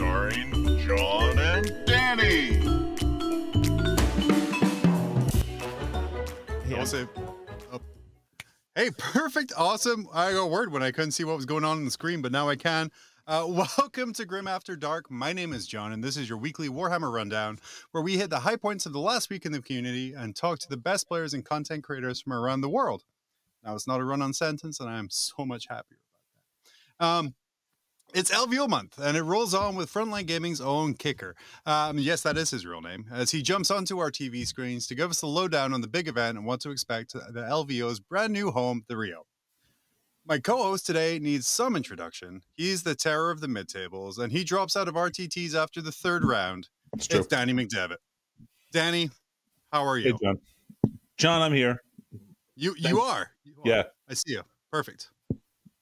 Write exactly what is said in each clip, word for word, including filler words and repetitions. starring John and Danny. Hey, I'll say, oh. Hey, perfect, awesome. I got word when I couldn't see what was going on on the screen, but now I can. Uh, welcome to Grim After Dark. My name is John, and this is your weekly Warhammer Rundown, where we hit the high points of the last week in the community and talk to the best players and content creators from around the world. Now, it's not a run-on sentence, and I am so much happier about that. Um, it's L V O month, and it rolls on with Frontline Gaming's own Kicker. Um, yes, that is his real name, as he jumps onto our T V screens to give us the lowdown on the big event and what to expect at the L V O's brand new home, the Rio. My co-host today needs some introduction. He's the terror of the mid-tables, and he drops out of R T Ts after the third round. It's, it's Danny McDevitt. Danny, how are you? Hey, John. John, I'm here. You you are. you are. Yeah. I see you. Perfect.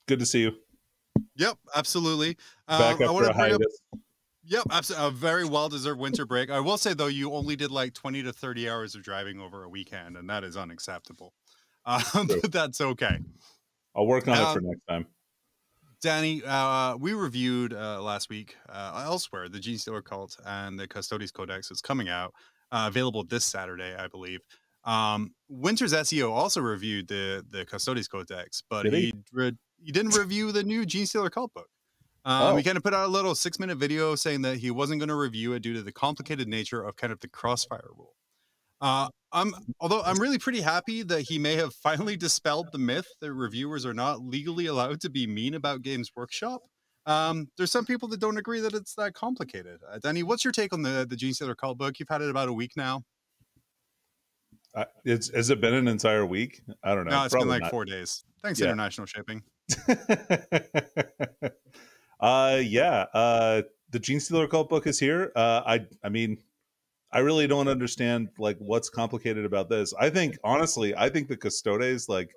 Good to see you. Yep, absolutely. Um, Back up I want to bring up, Yep, absolutely. A very well-deserved winter break. I will say, though, you only did like twenty to thirty hours of driving over a weekend, and that is unacceptable. Um, but that's okay. I'll work on um, it for next time. Danny, uh, we reviewed uh, last week uh, elsewhere, the Gene Stealer Cult and the Custodes Codex is coming out, uh, available this Saturday, I believe. Um, Winters S E O also reviewed the, the Custodes Codex, but Did he he, re he didn't review the new Gene Stealer Cult book. Um, oh. We kind of put out a little six minute video saying that he wasn't going to review it due to the complicated nature of kind of the crossfire rule. Uh, I'm, although I'm really pretty happy that he may have finally dispelled the myth that reviewers are not legally allowed to be mean about Games Workshop. Um, there's some people that don't agree that it's that complicated. Uh, Danny, what's your take on the, the Gene Stealer Cult book? You've had it about a week now. Uh, it's, has it been an entire week? I don't know. No, it's Probably been like not. four days. Thanks, yeah. International Shipping. uh, yeah, uh, the Gene Stealer Cult book is here. Uh, I, I mean, I really don't understand like what's complicated about this. I think honestly, I think the Custodes, like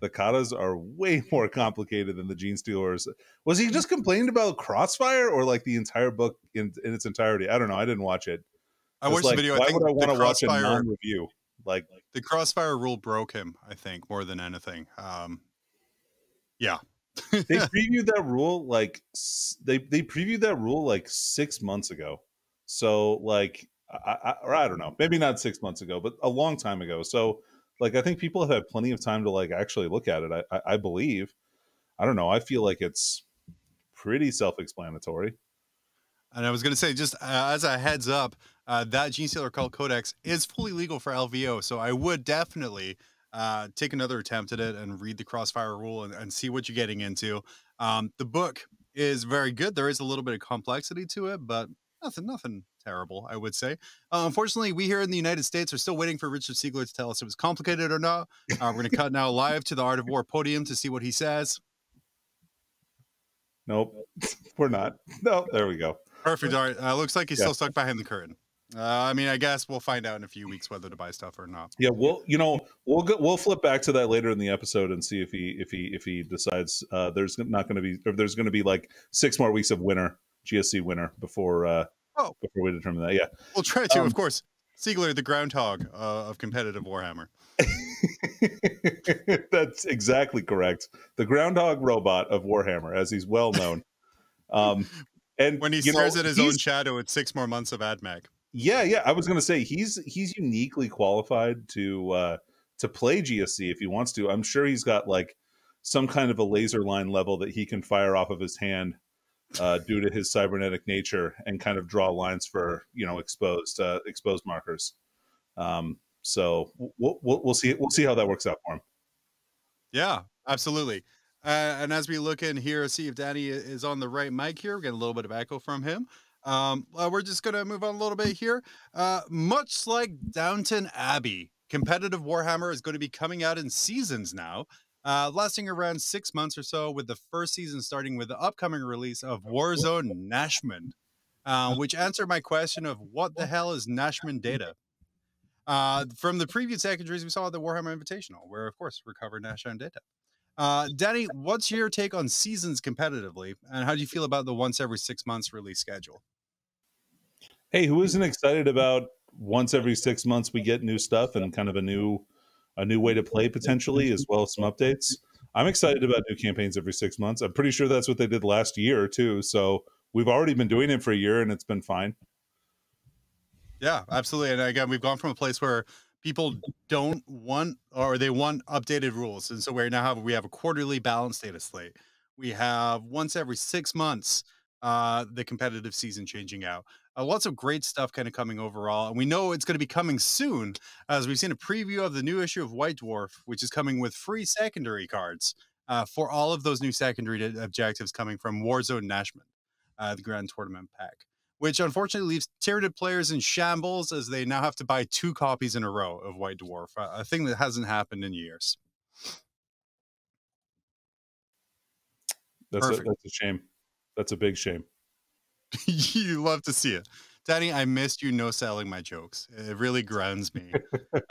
the katas, are way more complicated than the Gene Stealers. Was he just complaining about crossfire, or like the entire book in, in its entirety? I don't know. I didn't watch it. I watched like, the video. Why I think would I want to watch a non-review? Like the crossfire rule broke him, I think, more than anything. Um, yeah, they previewed that rule like they they previewed that rule like six months ago. So like. I, I, or I don't know, maybe not six months ago, but a long time ago. So like, I think people have had plenty of time to like actually look at it. I, I, I believe, I don't know. I feel like it's pretty self-explanatory. And I was going to say, just uh, as a heads up, uh, that Gene Stealer Cult Codex is fully legal for L V O. So I would definitely uh, take another attempt at it and read the crossfire rule and, and see what you're getting into. Um, the book is very good. There is a little bit of complexity to it, but nothing, nothing. terrible, I would say. Uh, unfortunately, we here in the United States are still waiting for Richard Siegler to tell us if it was complicated or not. Uh, we're going to cut now live to the Art of War podium to see what he says. Nope, we're not. No, there we go. Perfect. All right. Uh, looks like he's yeah. still stuck behind the curtain. Uh, I mean, I guess we'll find out in a few weeks whether to buy stuff or not. Yeah, we'll, you know, we'll go, we'll flip back to that later in the episode and see if he if he if he decides uh, there's not going to be or there's going to be like six more weeks of winter G S C winter before. Uh, Oh, before we determine that, yeah, we'll try to, um, of course. Siegler, the groundhog uh, of competitive Warhammer. That's exactly correct. The groundhog robot of Warhammer, as he's well known. Um, and when he stares at his own shadow, it's six more months of A D M A C. Yeah, yeah. I was going to say he's he's uniquely qualified to uh, to play G S C if he wants to. I'm sure he's got like some kind of a laser line level that he can fire off of his hand. Uh, due to his cybernetic nature, and kind of draw lines for you know exposed uh, exposed markers. Um, so we'll, we'll we'll see we'll see how that works out for him. Yeah, absolutely. Uh, and as we look in here, see if Danny is on the right mic here. We're getting a little bit of echo from him. Um, uh, we're just gonna move on a little bit here. Uh, much like Downton Abbey, competitive Warhammer is going to be coming out in seasons now. Uh, lasting around six months or so, with the first season starting with the upcoming release of Warzone Nachmund, uh, which answered my question of what the hell is Nachmund data? Uh, from the previous secondaries, we saw the Warhammer Invitational, where, of course, recovered Nachmund data. Uh, Danny, what's your take on seasons competitively, and how do you feel about the once every six months release schedule? Hey, who isn't excited about once every six months we get new stuff and kind of a new... a new way to play potentially, as well as some updates. I'm excited about new campaigns every six months. I'm pretty sure that's what they did last year too. So we've already been doing it for a year and it's been fine. Yeah, absolutely. And again, we've gone from a place where people don't want, or they want updated rules. And so we now have, we have a quarterly balanced data slate. We have once every six months, uh, the competitive season changing out. Uh, lots of great stuff kind of coming overall. And we know it's going to be coming soon, as we've seen a preview of the new issue of White Dwarf, which is coming with free secondary cards uh, for all of those new secondary objectives coming from Warzone Nachmund, uh, the Grand Tournament pack, which unfortunately leaves Tyranid players in shambles as they now have to buy two copies in a row of White Dwarf, a thing that hasn't happened in years. That's, a, that's a shame. That's a big shame. You love to see it. Danny, I missed you no selling my jokes. It really grounds me.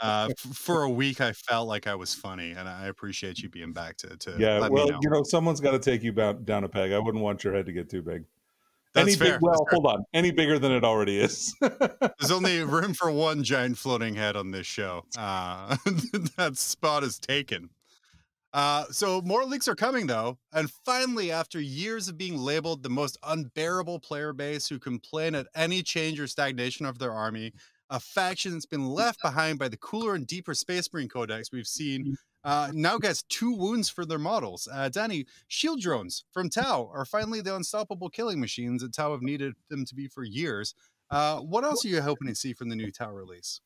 Uh, for a week, I felt like I was funny, and I appreciate you being back to, to yeah, let well, me know. You know, someone's got to take you down a peg. I wouldn't want your head to get too big. That's any fair. Big, well, That's hold fair. on. Any bigger than it already is. There's only room for one giant floating head on this show. Uh, that spot is taken. Uh, so more leaks are coming, though. And finally, after years of being labeled the most unbearable player base who complain at any change or stagnation of their army, a faction that's been left behind by the cooler and deeper Space Marine Codex we've seen uh, now gets two wounds for their models. Uh, Danny, shield drones from Tau are finally the unstoppable killing machines that Tau have needed them to be for years. Uh, what else are you hoping to see from the new Tau release?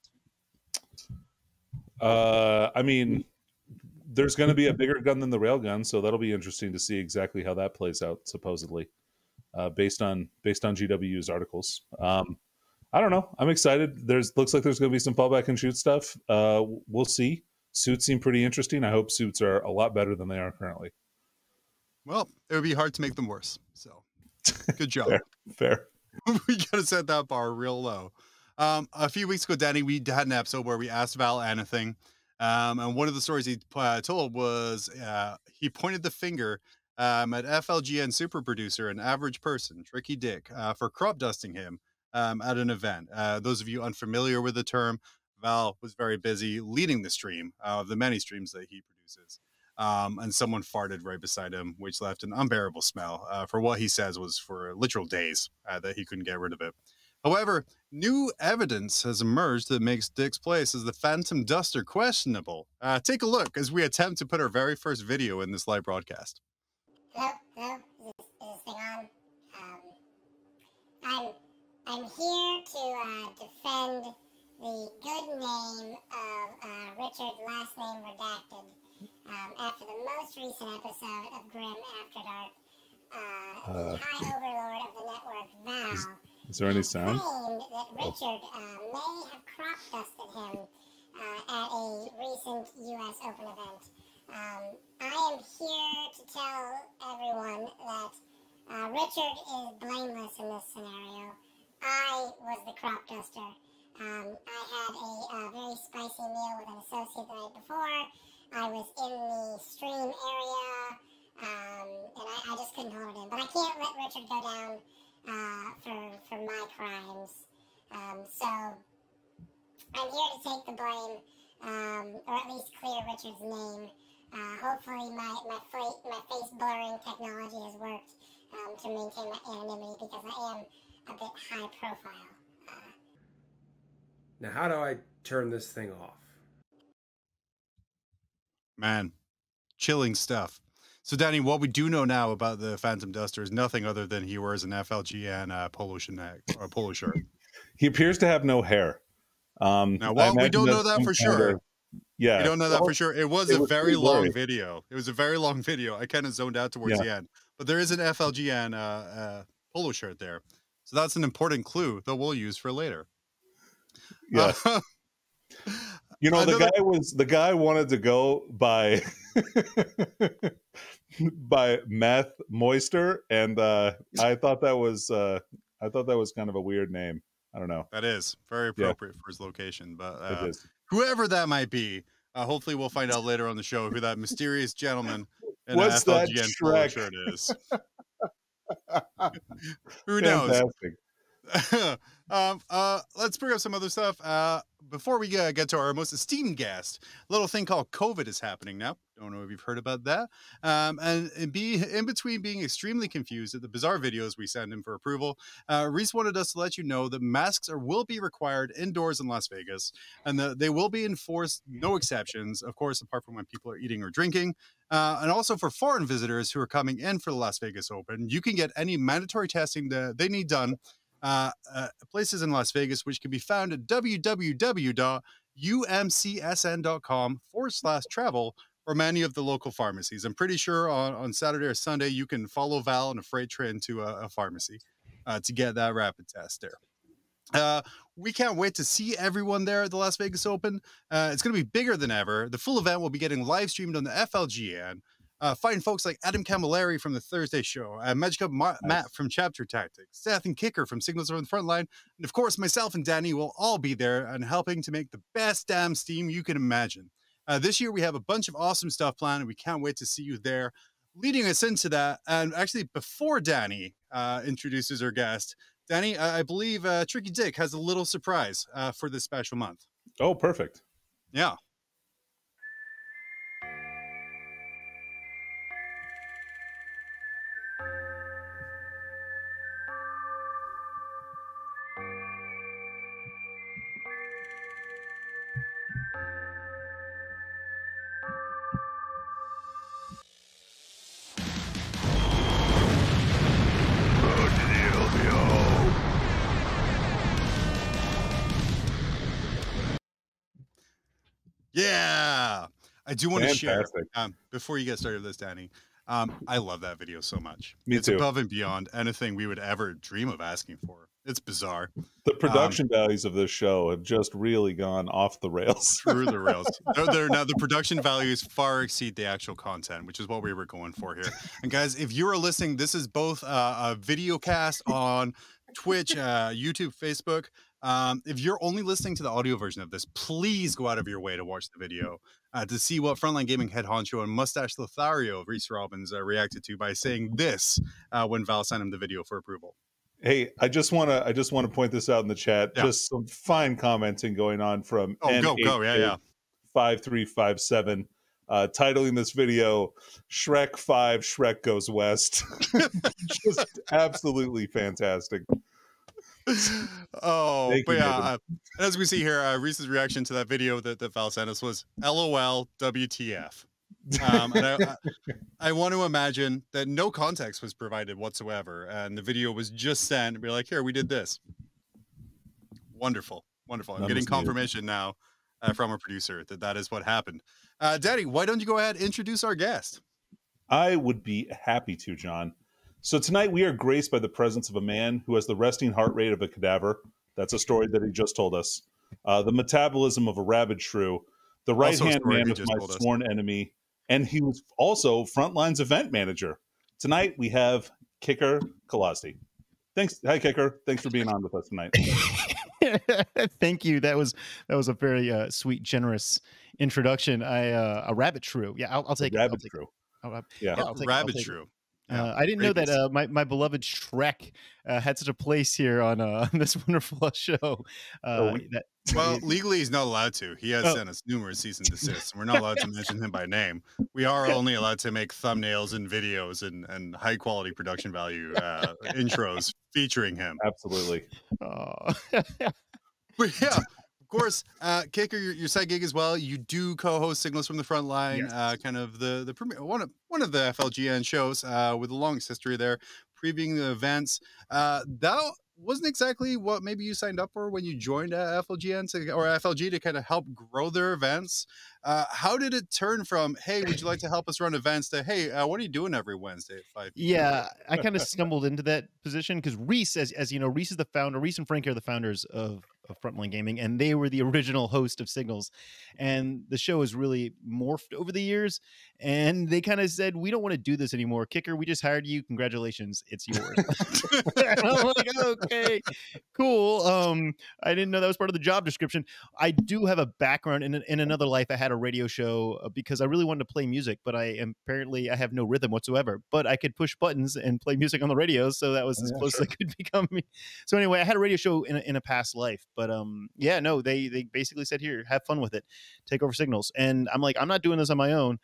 Uh, I mean... There's going to be a bigger gun than the railgun, so that'll be interesting to see exactly how that plays out. Supposedly, uh, based on based on G W's articles, um, I don't know. I'm excited. There's looks like there's going to be some fallback and shoot stuff. Uh, we'll see. Suits seem pretty interesting. I hope suits are a lot better than they are currently. Well, it would be hard to make them worse. So, good job. Fair. fair. We got to set that bar real low. Um, a few weeks ago, Danny, we had an episode where we asked Val anything. Um, and one of the stories he uh, told was uh, he pointed the finger um, at F L G N super producer, an average person, Tricky Dick, uh, for crop dusting him um, at an event. Uh, those of you unfamiliar with the term, Val was very busy leading the stream uh, of the many streams that he produces. Um, and someone farted right beside him, which left an unbearable smell uh, for what he says was for literal days uh, that he couldn't get rid of it. However, new evidence has emerged that makes Dick's place as the Phantom Duster questionable. Uh, take a look as we attempt to put our very first video in this live broadcast. Hello, hello, is, is this thing on? Um, I'm, I'm here to uh, defend the good name of uh, Richard, last name redacted, um, after the most recent episode of Grim After Dark. Uh, uh, the high overlord of the network, Val. Is, is there any sound? That Richard uh, may have crop dusted him uh, at a recent U S Open event. Um, I am here to tell everyone that uh, Richard is blameless in this scenario. I was the crop duster. Um, I had a, a very spicy meal with an associate the night before. I was in the stream area. Um, and I, I just couldn't hold it in. But I can't let Richard go down uh, for, for my crimes. Um, so I'm here to take the blame, um, or at least clear Richard's name. Uh, hopefully my, my, fl- my face blurring technology has worked um, to maintain my anonymity, because I am a bit high profile. Uh, now, how do I turn this thing off? Man, chilling stuff. So, Danny, what we do know now about the Phantom Duster is nothing other than he wears an F L G N uh, polo shirt or polo shirt. He appears to have no hair. Um, now, well, we don't know that for sure. Of, yeah, we don't know that well, for sure. It was it a was very long blurry. video. It was a very long video. I kind of zoned out towards yeah. the end, but there is an F L G N uh, uh, polo shirt there, so that's an important clue that we'll use for later. Yeah. Uh, You know, the guy was the guy wanted to go by by Meth Moister, and uh, I thought that was uh, I thought that was kind of a weird name. I don't know. That is very appropriate yeah. for his location, but uh, whoever that might be, uh, hopefully we'll find out later on the show who that mysterious gentleman in What's that F L G N polo shirt is. Who knows? Fantastic. um, uh, let's bring up some other stuff. Uh, before we uh, get to our most esteemed guest, a little thing called COVID is happening now. Don't know if you've heard about that. Um, and, and be in between being extremely confused at the bizarre videos we send in for approval, uh, Reese wanted us to let you know that masks are, will be required indoors in Las Vegas, and the, they will be enforced, no exceptions, of course, apart from when people are eating or drinking. Uh, and also for foreign visitors who are coming in for the Las Vegas Open, you can get any mandatory testing that they need done uh, uh, places in Las Vegas, which can be found at w w w dot u m c s n dot com forward slash travel or many of the local pharmacies. I'm pretty sure on, on Saturday or Sunday, you can follow Val on a freight train to a, a pharmacy uh, to get that rapid test there. Uh, we can't wait to see everyone there at the Las Vegas Open. Uh, it's going to be bigger than ever. The full event will be getting live streamed on the F L G N. Uh, find folks like Adam Camilleri from the Thursday show, uh, Magic Up Ma nice. Matt from Chapter Tactics, Seth and Kicker from Signals from the Frontline, and of course, myself and Danny will all be there and helping to make the best damn Steam you can imagine. Uh, this year, we have a bunch of awesome stuff planned, and we can't wait to see you there. Leading us into that, and actually before Danny uh, introduces our guest, Danny, I, I believe uh, Tricky Dick has a little surprise uh, for this special month. Oh, perfect. Yeah. Yeah, I do want Fantastic. to share um, before you get started with this, Danny. Um, I love that video so much. Me it's too. Above and beyond anything we would ever dream of asking for. It's bizarre. The production um, values of this show have just really gone off the rails. Through the rails. They're, they're now, the production values far exceed the actual content, which is what we were going for here. And guys, if you are listening, this is both uh, a video cast on Twitch, uh, YouTube, Facebook. Um, if you're only listening to the audio version of this, please go out of your way to watch the video uh, to see what Frontline Gaming head honcho and mustache Lothario of Reese Robbins uh, reacted to by saying this uh, when Val sent him the video for approval. Hey, I just want to I just want to point this out in the chat. Yeah. Just some fine commenting going on from oh, go, go. Yeah, yeah. five three five seven uh, titling this video Shrek five, Shrek Goes West. Just absolutely fantastic. Oh, Thank but yeah, uh, as we see here, uh, Reese's reaction to that video that, that Val sent us was LOL W T F. Um, and I, I, I want to imagine that no context was provided whatsoever. And the video was just sent. We're like, here, we did this. Wonderful. Wonderful. I'm that getting confirmation good. now uh, from our producer that that is what happened. Uh, Daddy, why don't you go ahead and introduce our guest? I would be happy to, John. So tonight we are graced by the presence of a man who has the resting heart rate of a cadaver. That's a story that he just told us. Uh, the metabolism of a rabid shrew, the right-hand man of my sworn enemy, and he was also Frontline's event manager. Tonight we have Kicker Colossi. Thanks, hi Kicker. Thanks for being on with us tonight. Thank you. That was that was a very uh, sweet, generous introduction. I uh, a rabbit shrew. Yeah, I'll, I'll take a rabbit shrew. Yeah, rabbit shrew. Yeah, uh, I didn't know that uh, my, my beloved Shrek uh, had such a place here on, uh, on this wonderful show. Uh, oh, we, that, well, legally, he's not allowed to. He has oh. sent us numerous cease and desists. We're not allowed to mention him by name. We are only allowed to make thumbnails and videos and, and high-quality production value uh, intros featuring him. Absolutely. Oh. But yeah. Of course, uh, Kicker, your, your side gig as well. You do co-host Signals from the Frontline, yes. uh, kind of the the premier, one of one of the F L G N shows uh, with the longest history there, previewing the events. Uh, that wasn't exactly what maybe you signed up for when you joined uh, F L G N to, or F L G to kind of help grow their events. Uh, how did it turn from, hey, would you like to help us run events to, hey, uh, what are you doing every Wednesday at five p m? Yeah, I kind of stumbled into that position because Reese, as, as you know, Reese is the founder, Reese and Frank are the founders of, of Frontline Gaming, and they were the original host of Signals. And the show has really morphed over the years. And they kind of said, we don't want to do this anymore. Kicker, we just hired you. Congratulations. It's yours. And I'm like, okay, cool. Um, I didn't know that was part of the job description. I do have a background in, in another life. I had a radio show because I really wanted to play music, but I am, apparently I have no rhythm whatsoever, but I could push buttons and play music on the radio. So that was oh, as yeah, close sure. as I could become me. So anyway, I had a radio show in a, in a past life, but um, yeah, no, they, they basically said, here, have fun with it. Take over Signals. And I'm like, I'm not doing this on my own.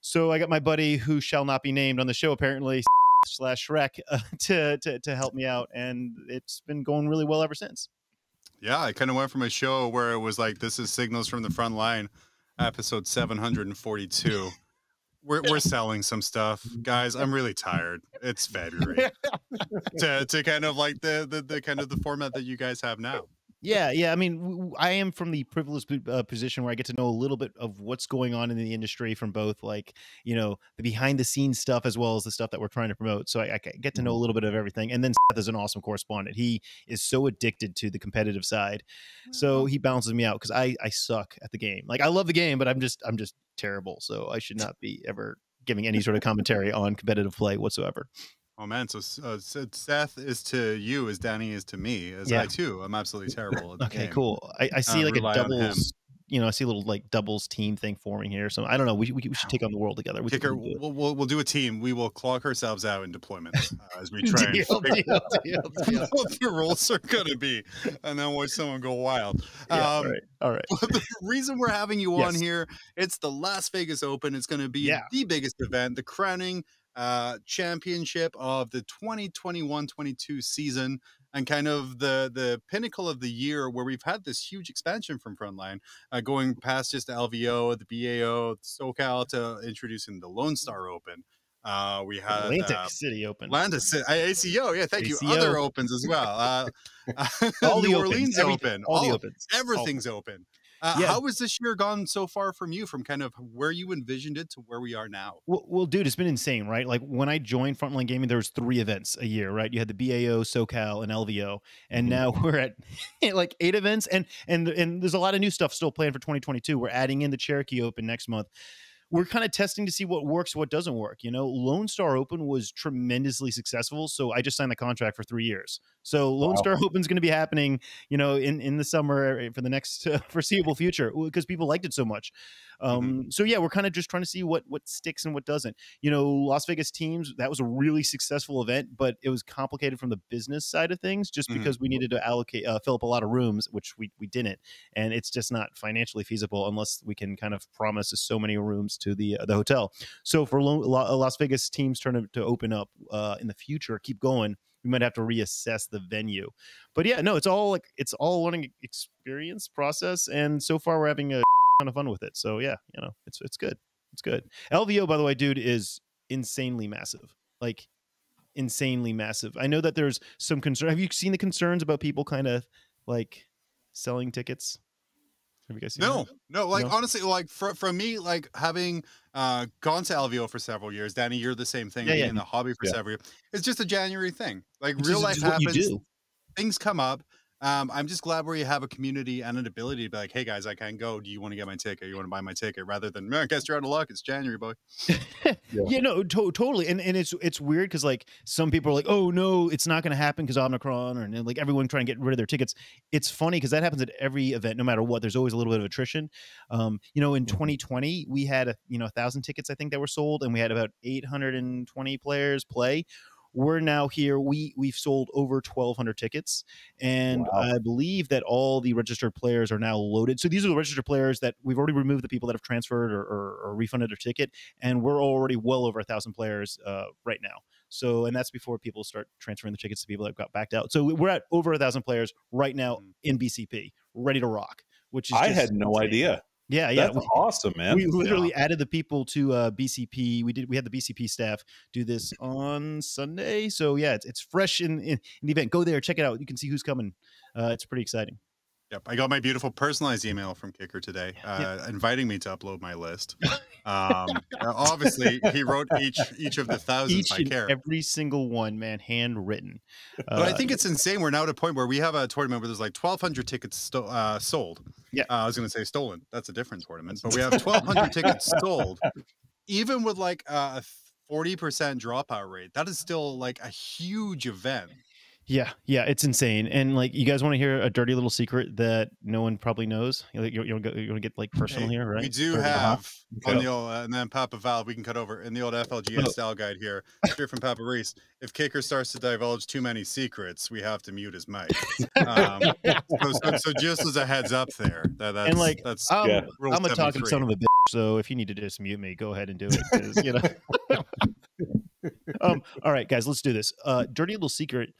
So I got my buddy who shall not be named on the show, apparently, slash Shrek uh, to, to, to help me out. And it's been going really well ever since. Yeah, I kind of went from a show where it was like, this is Signals from the Frontline, episode seven hundred forty-two. We're, we're selling some stuff. Guys, I'm really tired. It's February. to, to kind of like the, the, the kind of the format that you guys have now. Yeah, yeah. I mean, I am from the privileged uh, position where I get to know a little bit of what's going on in the industry from both, like, you know, the behind the scenes stuff as well as the stuff that we're trying to promote. So I, I get to know a little bit of everything. And then Seth is an awesome correspondent. He is so addicted to the competitive side. So he balances me out because I, I suck at the game. Like, I love the game, but I'm just I'm just terrible. So I should not be ever giving any sort of commentary on competitive play whatsoever. Oh man, so uh, Seth is to you as Danny is to me, as yeah. I too am absolutely terrible at the okay, game. Cool. I, I see uh, like a doubles, you know, I see a little like doubles team thing forming here. So I don't know. We, we, we should take on the world together. We Kicker, do we'll, we'll, we'll do a team. We will clog ourselves out in deployment uh, as we try deal, and figure out what the roles are going to be and then watch someone go wild. Um, yeah, all right. All right. The reason we're having you yes. on here, it's the Las Vegas Open. It's going to be yeah. the biggest event, the crowning uh championship of the twenty twenty-one twenty-two season and kind of the the pinnacle of the year, where we've had this huge expansion from Frontline, uh, going past just the L V O, the B A O, SoCal, to introducing the Lone Star Open. Uh we had Atlantic uh, City Open, Atlantic A C O, yeah, thank A C O. You other opens as well, uh, uh all the Orleans Open, all, all the opens, everything's all. Open. Uh, yeah. How has this year gone so far from you, from kind of where you envisioned it to where we are now? Well, well, dude, it's been insane, right? Like when I joined Frontline Gaming, there was three events a year, right? You had the B A O, SoCal, and L V O, and now we're at like eight events, and and and there's a lot of new stuff still planned for twenty twenty-two. We're adding in the Cherokee Open next month. We're kind of testing to see what works, what doesn't work. You know, Lone Star Open was tremendously successful, so I just signed the contract for three years. So Lone wow. Star Open's going to be happening, you know, in in the summer for the next uh, foreseeable future because people liked it so much. Um, mm-hmm. So yeah, we're kind of just trying to see what what sticks and what doesn't. You know, Las Vegas Teams, that was a really successful event, but it was complicated from the business side of things just mm-hmm. because we needed to allocate uh, fill up a lot of rooms, which we we didn't, and it's just not financially feasible unless we can kind of promise so many rooms to the uh, the hotel. So for Lo La Las Vegas Teams turn to open up uh, in the future, keep going, we might have to reassess the venue. But yeah, no, it's all like it's all learning experience process, and so far we're having a ton of fun with it. So yeah, you know, it's it's good, it's good. L V O, by the way, dude, is insanely massive, like insanely massive. I know that there's some concern. Have you seen the concerns about people kind of like selling tickets? Have you guys seen no, that? no, like no? honestly, like for, for me, like having uh, gone to L V O for several years, Danny, you're the same thing, yeah, being yeah. in the hobby for yeah. several years. It's just a January thing. Like it's real just, life just happens, things come up. Um, I'm just glad where you have a community and an ability to be like, hey guys, I can go. Do you want to get my ticket? You want to buy my ticket? Rather than, man, I guess you're out of luck. It's January, boy. yeah. yeah, no, to totally. And and it's it's weird because like some people are like, oh no, it's not going to happen because Omicron, or and like everyone trying to get rid of their tickets. It's funny because that happens at every event, no matter what. There's always a little bit of attrition. Um, you know, in twenty twenty, we had a you know a thousand tickets I think that were sold, and we had about eight hundred twenty players play. We're now here. We we've sold over twelve hundred tickets, and wow. I believe that all the registered players are now loaded. So these are the registered players that we've already removed the people that have transferred or, or, or refunded their ticket, and we're already well over a thousand players uh, right now. So, and that's before people start transferring the tickets to people that got backed out. So we're at over a thousand players right now in B C P, ready to rock. Which is I just had no insane. idea. Yeah, yeah, that's we, awesome, man. We literally yeah. added the people to uh, B C P. We did. We had the B C P staff do this on Sunday. So yeah, it's it's fresh in, in, in the event. Go there, check it out. You can see who's coming. Uh, it's pretty exciting. Yep, I got my beautiful personalized email from Kicker today, uh, yeah. inviting me to upload my list. Um, obviously, he wrote each each of the thousands each I care. Every single one, man, handwritten. But uh, I think it's insane. We're now at a point where we have a tournament where there's like twelve hundred tickets sto uh, sold. Yeah, uh, I was going to say stolen. That's a different tournament. But we have twelve hundred tickets sold, even with like a forty percent dropout rate. That is still like a huge event. Yeah, yeah, it's insane. And like, you guys want to hear a dirty little secret that no one probably knows? You you you want to get like personal hey, here, right? We do or have on the old, uh, and then Papa Val, we can cut over in the old F L G A style guide here. Straight from Papa Reese. If Kicker starts to divulge too many secrets, we have to mute his mic. Um, so, so, so just as a heads up there, that, that's and like that's I'm, yeah. I'm a talking son of a bitch. So if you need to just mute me, go ahead and do it. 'Cause, you know. um, all right, guys, let's do this. Uh, dirty little secret.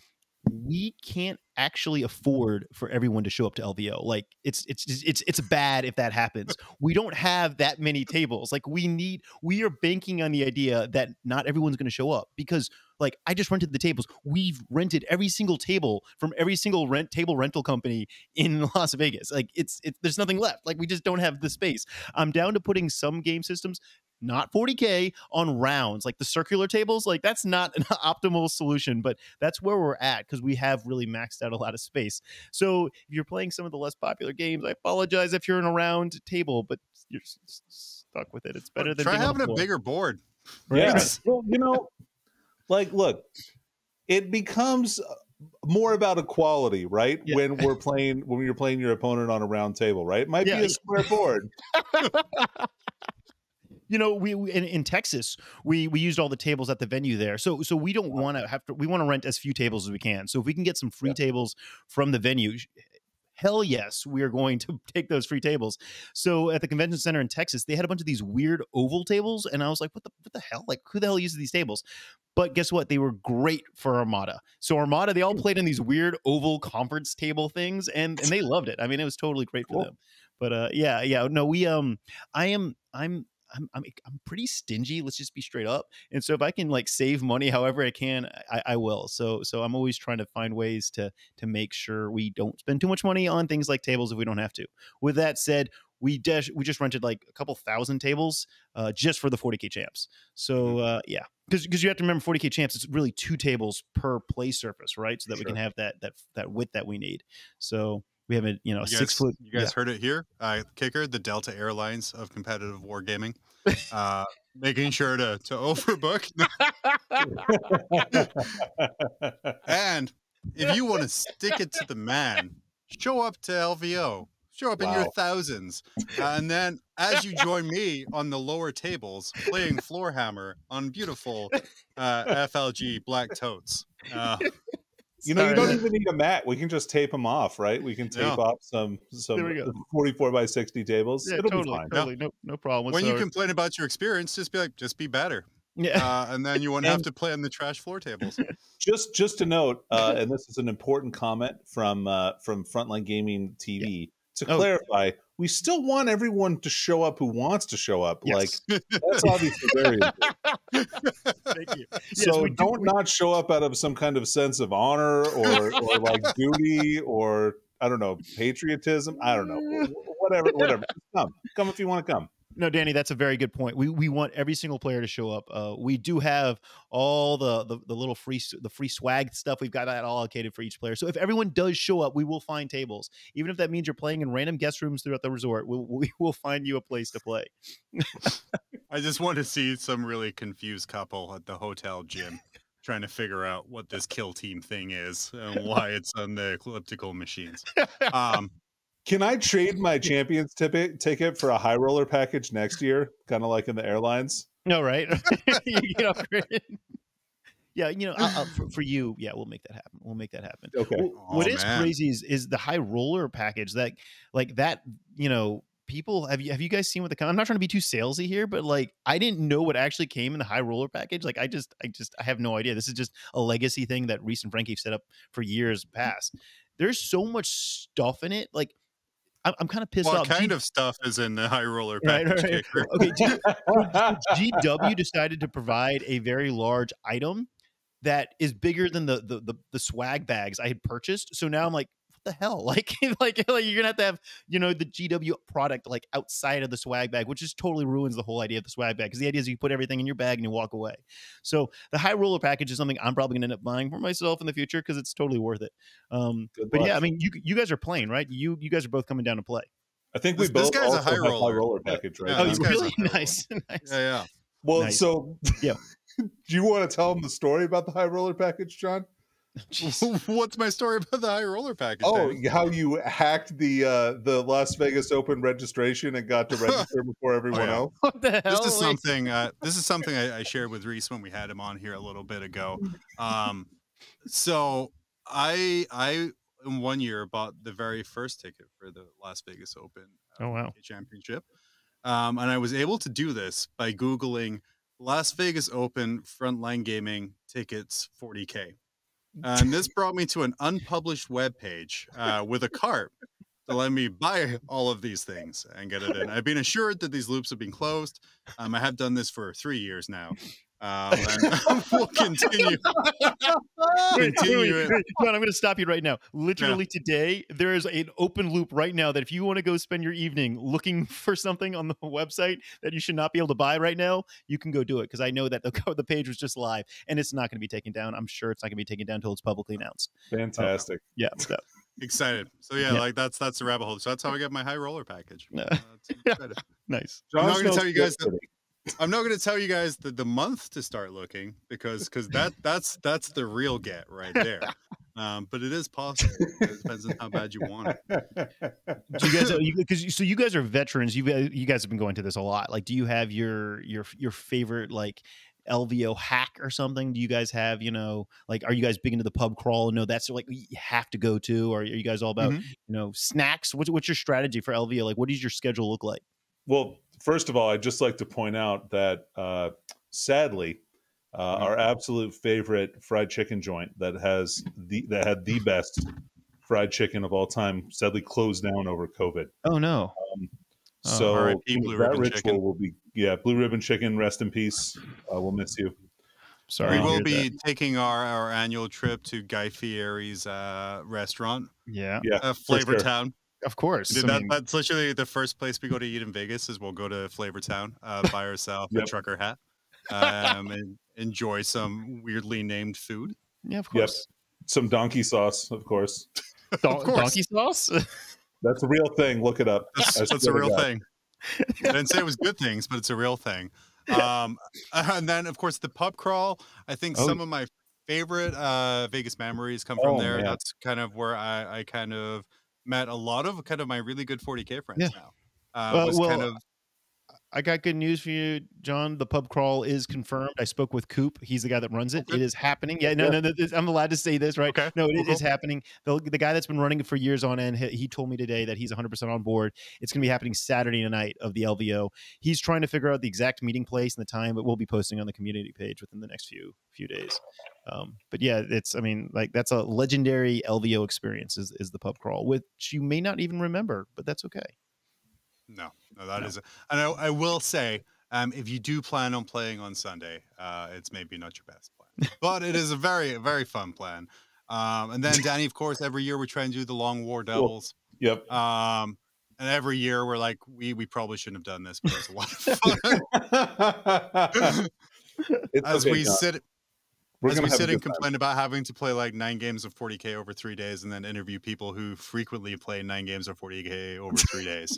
We can't actually afford for everyone to show up to L V O. Like it's it's it's it's bad if that happens. We don't have that many tables. Like we need we are banking on the idea that not everyone's going to show up, because like I just rented the tables. We've rented every single table from every single rent table rental company in Las Vegas. Like it's it's there's nothing left. Like we just don't have the space. I'm down to putting some game systems, not forty K, on rounds, like the circular tables. Like that's not an optimal solution, but that's where we're at, because we have really maxed out a lot of space. So if you're playing some of the less popular games, I apologize if you're in a round table, but you're stuck with it. It's better than try being having a bigger board. Yeah. Well, you know, like, look, it becomes more about equality, right? Yeah. When we're playing, when you're playing your opponent on a round table, right? It might yeah. be a square board. You know, we, we in, in Texas, we we used all the tables at the venue there. So so we don't want to have to. We want to rent as few tables as we can. So if we can get some free yeah. tables from the venue, hell yes, we are going to take those free tables. So at the convention center in Texas, they had a bunch of these weird oval tables, and I was like, what the what the hell? Like, who the hell uses these tables? But guess what? They were great for Armada. So Armada, they all played in these weird oval conference table things, and and they loved it. I mean, it was totally great cool. for them. But uh, yeah, yeah, no, we um, I am I'm. I'm, I'm I'm pretty stingy. Let's just be straight up. And so if I can like save money however I can, I, I will. So so I'm always trying to find ways to to make sure we don't spend too much money on things like tables if we don't have to. With that said, we dash, we just rented like a couple thousand tables uh, just for the forty K champs. So uh, yeah, because because you have to remember forty K champs, it's really two tables per play surface, right? So that sure. we can have that that that width that we need. So. We have a, you know, you guys, six foot. You guys yeah. heard it here. Uh, Kicker, the Delta Airlines of competitive wargaming, uh, making sure to, to overbook. And if you want to stick it to the man, show up to L V O, show up wow. in your thousands. Uh, and then as you join me on the lower tables, playing floor hammer on beautiful uh, F L G black totes. Uh, You know, Sorry. you don't even need a mat. We can just tape them off, right? We can tape yeah. off some some forty-four by sixty tables. Yeah, It'll totally, be fine. Totally. No, no problem. When so you complain about your experience, just be like, just be better. Yeah. Uh, and then you won't and have to play on the trash floor tables. Just just to note, uh, and this is an important comment from uh, from Frontline Gaming T V, yeah. to oh. clarify, we still want everyone to show up who wants to show up. Yes. Like, that's obviously very important. Thank you. So yes, we don't do. not show up out of some kind of sense of honor or, or like duty or, I don't know, patriotism. I don't know. Whatever, whatever. Come, come if you want to come. No, Danny, that's a very good point. We we want every single player to show up. Uh, we do have all the, the the little free the free swag stuff. We've got that all allocated for each player. So if everyone does show up, we will find tables, even if that means you're playing in random guest rooms throughout the resort. We, we will find you a place to play. I just want to see some really confused couple at the hotel gym trying to figure out what this kill team thing is and why it's on the elliptical machines. Um, Can I trade my champions ticket ticket for a high roller package next year? Kind of like in the airlines. No, right? you know, yeah, you know, I'll, I'll, for, for you, yeah, we'll make that happen. We'll make that happen. Okay. Well, oh, what is man. crazy is is the high roller package that, like that, you know. People, have you have you guys seen what the? I'm not trying to be too salesy here, but like I didn't know what actually came in the high roller package. Like I just, I just, I have no idea. This is just a legacy thing that Reese and Frankie set up for years past. There's so much stuff in it, like. I'm kind of pissed off. What kind G of stuff is in the high roller package? Right, right, right. Okay, G GW decided to provide a very large item that is bigger than the the the, the swag bags I had purchased. So now I'm like, what the hell? Like, like, like you're gonna have to have, you know, the G W product like outside of the swag bag, which just totally ruins the whole idea of the swag bag, because the idea is you put everything in your bag and you walk away. So the high roller package is something I'm probably gonna end up buying for myself in the future, because it's totally worth it. Um, Good but luck. yeah, I mean, you you guys are playing, right? You you guys are both coming down to play. I think we this, both. This guy's also a high roller. high roller package, right? Yeah, oh, he's really nice, nice. Yeah, yeah. Well, nice. so yeah. Do you want to tell him the story about the high roller package, John? What's my story about the high roller package? Oh, then? How you hacked the uh, the Las Vegas Open registration and got to register before everyone oh, yeah. else. What the hell? This is something. Uh, this is something I, I shared with Reese when we had him on here a little bit ago. Um, so I I in one year bought the very first ticket for the Las Vegas Open. Uh, oh wow! Championship, um, and I was able to do this by Googling Las Vegas Open Frontline Gaming tickets forty K. Uh, and this brought me to an unpublished web page uh, with a cart to let me buy all of these things and get it in. I've been assured that these loops have been closed. Um, I have done this for three years now. Um, and we'll continue. continue wait, wait, wait. John, I'm going to stop you right now. Literally yeah. today, there is an open loop right now that if you want to go spend your evening looking for something on the website that you should not be able to buy right now, you can go do it, because I know that the, the page was just live and it's not going to be taken down. I'm sure it's not going to be taken down until it's publicly announced. Fantastic. Uh, yeah. So. Excited. So yeah, yeah, like that's that's the rabbit hole. So that's how I get my high roller package. Uh, yeah. Nice. John's I'm not going to tell you guys that. I'm not going to tell you guys the, the month to start looking, because because that that's that's the real get right there. Um, but it is possible. It depends on how bad you want it. Do you guys, because you, so you guys are veterans. You guys, you guys have been going to this a lot. Like, do you have your your your favorite like L V O hack or something? Do you guys have, you know, like, are you guys big into the pub crawl? No, that's like you have to go to. Or are you guys all about mm-hmm. you know, snacks? What's what's your strategy for L V O? Like, what does your schedule look like? Well, first of all, I'd just like to point out that, uh, sadly, uh, our absolute favorite fried chicken joint that has the that had the best fried chicken of all time sadly closed down over COVID. Oh no! Um, oh, so right. Blue that ritual chicken. will be yeah, Blue Ribbon Chicken. Rest in peace. Uh, we'll miss you. Sorry, we will be that. taking our our annual trip to Guy Fieri's uh, restaurant. Yeah, yeah, uh, Flavor Town. Sure. Of course. Dude, that, mean, that's literally the first place we go to eat in Vegas is we'll go to Flavor Town uh, by ourselves, yep. a trucker hat, um, and enjoy some weirdly named food. Yeah, of course. Yep. Some donkey sauce, of course. Don of course. Donkey sauce? That's a real thing. Look it up. That's, that's a real thing. I didn't say it was good things, but it's a real thing. Um, and then, of course, the pub crawl. I think oh. some of my favorite uh, Vegas memories come from oh, there. Man. That's kind of where I, I kind of... met a lot of kind of my really good forty K friends yeah. now. Uh, well, was well, kind of... I got good news for you, John. The pub crawl is confirmed. I spoke with Coop. He's the guy that runs it. Okay. It is happening. Yeah, no, yeah. no, no, I'm allowed to say this, right? Okay. No, it cool. is happening. The, the guy that's been running it for years on end, he, he told me today that he's one hundred percent on board. It's going to be happening Saturday night of the L V O. He's trying to figure out the exact meeting place and the time, but we'll be posting on the community page within the next few few days. Um, but yeah, it's, I mean, like that's a legendary L V O experience is, is the pub crawl, which you may not even remember, but that's okay. No, no, that no. isn't. And I, I will say, um, if you do plan on playing on Sunday, uh, it's maybe not your best plan, but it is a very, very fun plan. Um, and then Danny, of course, every year we try and do the Long War Devils. Cool. Yep. Um, and every year we're like, we, we probably shouldn't have done this, but it's a lot of fun. As we job. sit... We're As we sit and complain about having to play like nine games of forty K over three days and then interview people who frequently play nine games of forty K over three days.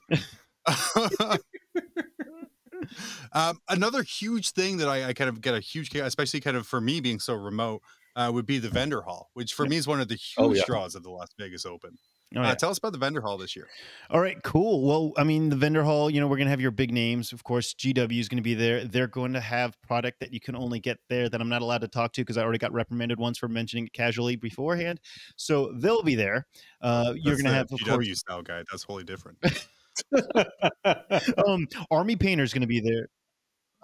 um, another huge thing that I, I kind of get a huge kick, especially kind of for me being so remote, uh, would be the vendor hall, which for me is one of the huge oh, yeah. draws of the Las Vegas Open. Oh, yeah. uh, tell us about the vendor hall this year. All right, cool. Well, I mean, the vendor hall, you know, we're going to have your big names. Of course, G W is going to be there. They're going to have product that you can only get there that I'm not allowed to talk to because I already got reprimanded once for mentioning it casually beforehand. So they'll be there. Uh, you're going to have, of G W course, style guy. That's wholly different. um, Army Painter is going to be there.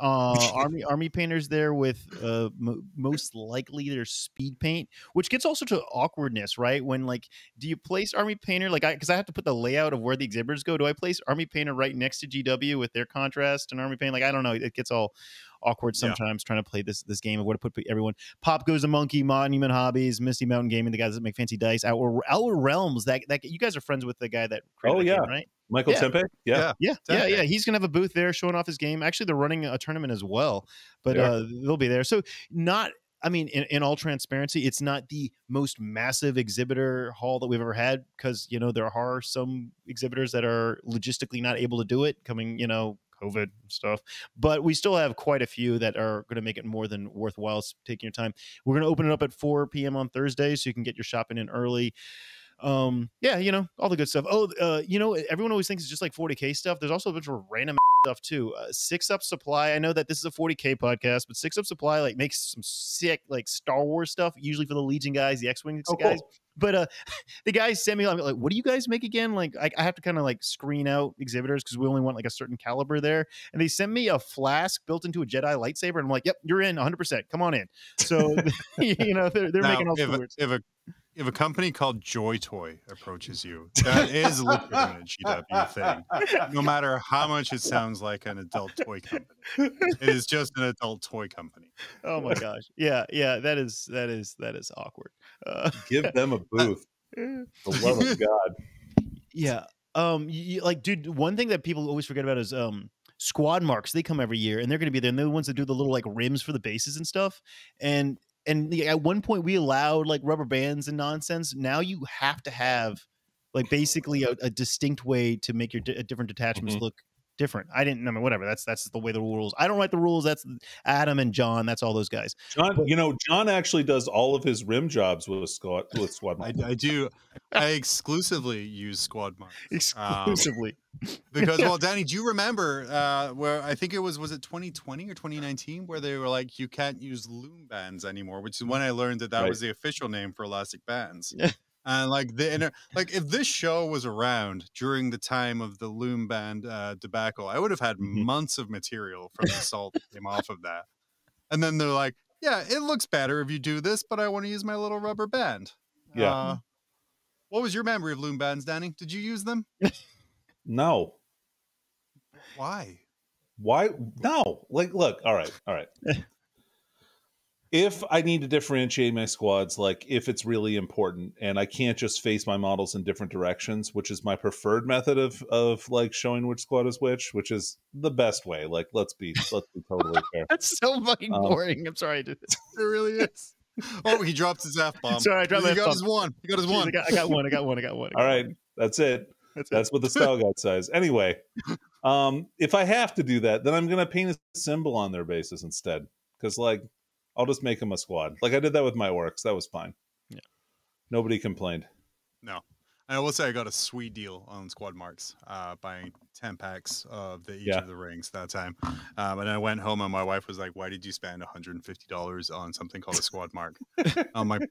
Uh, Army Army Painter's there with uh, mo most likely their speed paint, which gets also to awkwardness, right? When like, do you place Army Painter like I because I have to put the layout of where the exhibitors go? Do I place Army Painter right next to G W with their contrast and Army Painter? Like I don't know, it gets all awkward sometimes yeah. trying to play this this game of what to put everyone. Pop Goes the Monkey, Monument Hobbies, Misty Mountain Gaming, the guys that make fancy dice, Our Our Realms. That that you guys are friends with the guy that created oh yeah. the game, right? Michael yeah. Tempe? Yeah. Yeah. Yeah. yeah. He's going to have a booth there showing off his game. Actually, they're running a tournament as well, but yeah. uh, they'll be there. So not, I mean, in, in all transparency, it's not the most massive exhibitor hall that we've ever had because, you know, there are some exhibitors that are logistically not able to do it coming, you know, COVID stuff, but we still have quite a few that are going to make it more than worthwhile taking your time. We're going to open it up at four p.m. on Thursday, so you can get your shopping in early. Um, yeah, you know, all the good stuff. Oh, uh, you know, everyone always thinks it's just like forty K stuff. There's also a bunch of random stuff too. Uh, Six Up Supply. I know that this is a forty K podcast, but Six Up Supply like makes some sick like Star Wars stuff, usually for the Legion guys, the X-Wing oh, guys. Cool. But uh, the guys sent me I'm like, what do you guys make again? Like, I, I have to kind of like screen out exhibitors because we only want like a certain caliber there. And they sent me a flask built into a Jedi lightsaber. And I'm like, yep, you're in one hundred percent. Come on in. So, you know, they're, they're now, making all sorts. If a, if a company called Joy Toy approaches you, that is literally a G W thing. No matter how much it sounds like an adult toy company, it is just an adult toy company. Oh my gosh. Yeah. Yeah. That is, that is, that is awkward. Uh, Give them a booth. The love of God. Yeah. Um, you, like, dude, one thing that people always forget about is, um, Squad Marks. They come every year and they're going to be there. And they're the ones that do the little like rims for the bases and stuff. And, And at one point we allowed like rubber bands and nonsense. Now you have to have like basically a, a distinct way to make your di different detachments mm-hmm. look different. I didn't know, I mean, whatever. That's, that's the way the rules. I don't write the rules. That's Adam and John. That's all those guys. John, but, you know, John actually does all of his rim jobs with Squad, with Squad Marks. I, I do. I exclusively use Squad Marks. Exclusively. Um, because, well, Danny, do you remember uh, where I think it was, was it twenty twenty or twenty nineteen where they were like, you can't use loom bands anymore, which is when I learned that that right. was the official name for elastic bands. Yeah. And like the inner, like if this show was around during the time of the loom band uh, debacle, I would have had mm-hmm. months of material from the salt that came off of that. And then they're like, yeah, it looks better if you do this, but I want to use my little rubber band. Yeah. Uh, what was your memory of loom bands, Danny? Did you use them? No. Why? Why? No. Like, look. All right. All right. If I need to differentiate my squads, like if it's really important and I can't just face my models in different directions, which is my preferred method of, of like showing which squad is which, which is the best way. Like, let's be, let's be totally fair. That's so fucking um, boring. I'm sorry. Dude. It really is. Oh, he dropped his F-bomb. Sorry, I dropped he got his one. He got his one. I got, I got one. I got one. I got one. I got All right. One. That's it. That's, that's it. What the style guide says. Anyway, um, if I have to do that, then I'm going to paint a symbol on their bases instead. Because like, I'll just make them a squad. Like I did that with my orcs. That was fine. Yeah. Nobody complained. No. And I will say I got a sweet deal on Squad Marks, uh, buying ten packs of the, each yeah. of the rings that time. Um, and I went home and my wife was like, why did you spend one hundred fifty dollars on something called a Squad Mark? I'm like,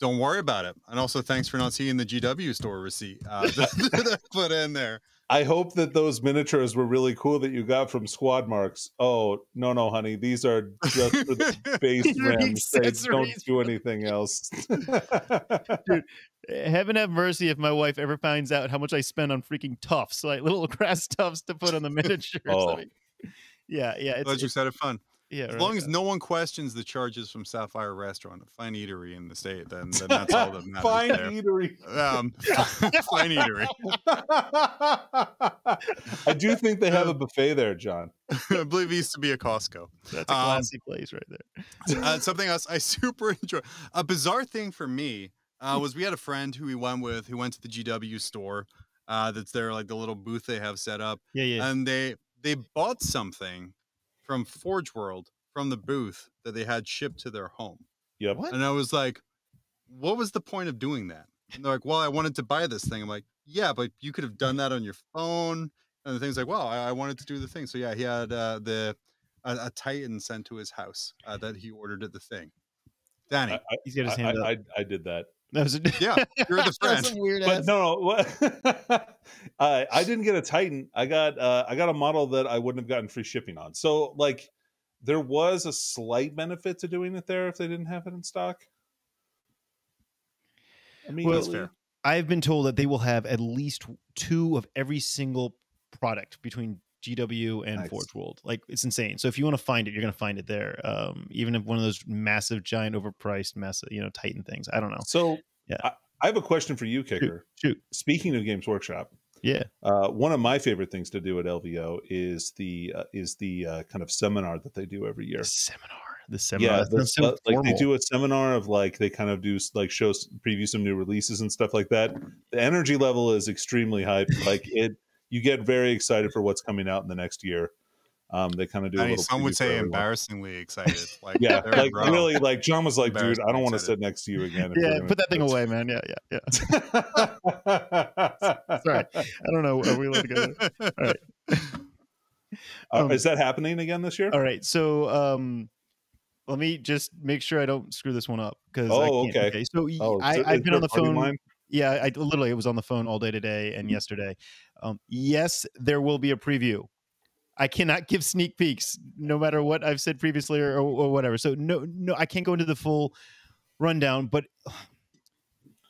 don't worry about it. And also thanks for not seeing the G W store receipt uh, that, that I put in there. I hope that those miniatures were really cool that you got from Squad Marks. Oh, no, no, honey. These are just for the base rims. They don't do anything else. Dude, heaven have mercy if my wife ever finds out how much I spend on freaking tufts, like little grass tufts to put on the miniatures. Oh. I mean, yeah, yeah. It's, glad you said it fun. Yeah, as really long as no one questions the charges from Sapphire Restaurant, a fine eatery in the state, then, then that's all that matters. Fine there. Eatery. Um, fine eatery. I do think they have a buffet there, John. I believe it used to be a Costco. That's a classy um, place right there. Uh, something else I super enjoy. A bizarre thing for me uh, was we had a friend who we went with who went to the G W store. Uh, that's their like the little booth they have set up. Yeah, yeah. And they they bought something from Forge World, from the booth that they had shipped to their home. Yep. What? And I was like, what was the point of doing that? And they're like, well, I wanted to buy this thing. I'm like, yeah, but you could have done that on your phone. And the thing's like, well, I, I wanted to do the thing. So yeah, he had uh, the a, a Titan sent to his house uh, that he ordered at the thing. Danny, I, he's got his hand I, up. I, I did that. That was a, yeah, you're the friend. Weird but ass. no, no. I, I didn't get a Titan. I got uh, I got a model that I wouldn't have gotten free shipping on. So like, there was a slight benefit to doing it there if they didn't have it in stock. I mean, well, that's fair. I've been told that they will have at least two of every single product between G W and nice. Forge World. Like, it's insane. So if you want to find it, you're going to find it there. Um, even if one of those massive, giant, overpriced, massive, you know, Titan things. I don't know. So yeah, I, I have a question for you, Kicker. Shoot, shoot. Speaking of Games Workshop, yeah, uh, one of my favorite things to do at L V O is the uh, is the uh, kind of seminar that they do every year. The seminar, the seminar. Yeah, the, so like they do a seminar of like they kind of do like shows, preview some new releases and stuff like that. The energy level is extremely high. Like it. You get very excited for what's coming out in the next year. Um, they kind of do I mean, a little some would say embarrassingly everyone. Excited. Like, yeah, like wrong. Really, like John was like, dude, I don't want to sit next to you again. Yeah, put that thing away, man. Yeah, yeah, yeah. Sorry. I don't know. Are we allowed to go? All right. Um, uh, is that happening again this year? All right. So um, let me just make sure I don't screw this one up. Because oh, I can't. Okay. okay. So oh, I, I've been on the phone. Line? Yeah, I literally, it was on the phone all day today and yesterday. Um, yes, there will be a preview. I cannot give sneak peeks, no matter what I've said previously or, or, or whatever. So no, no, I can't go into the full rundown, but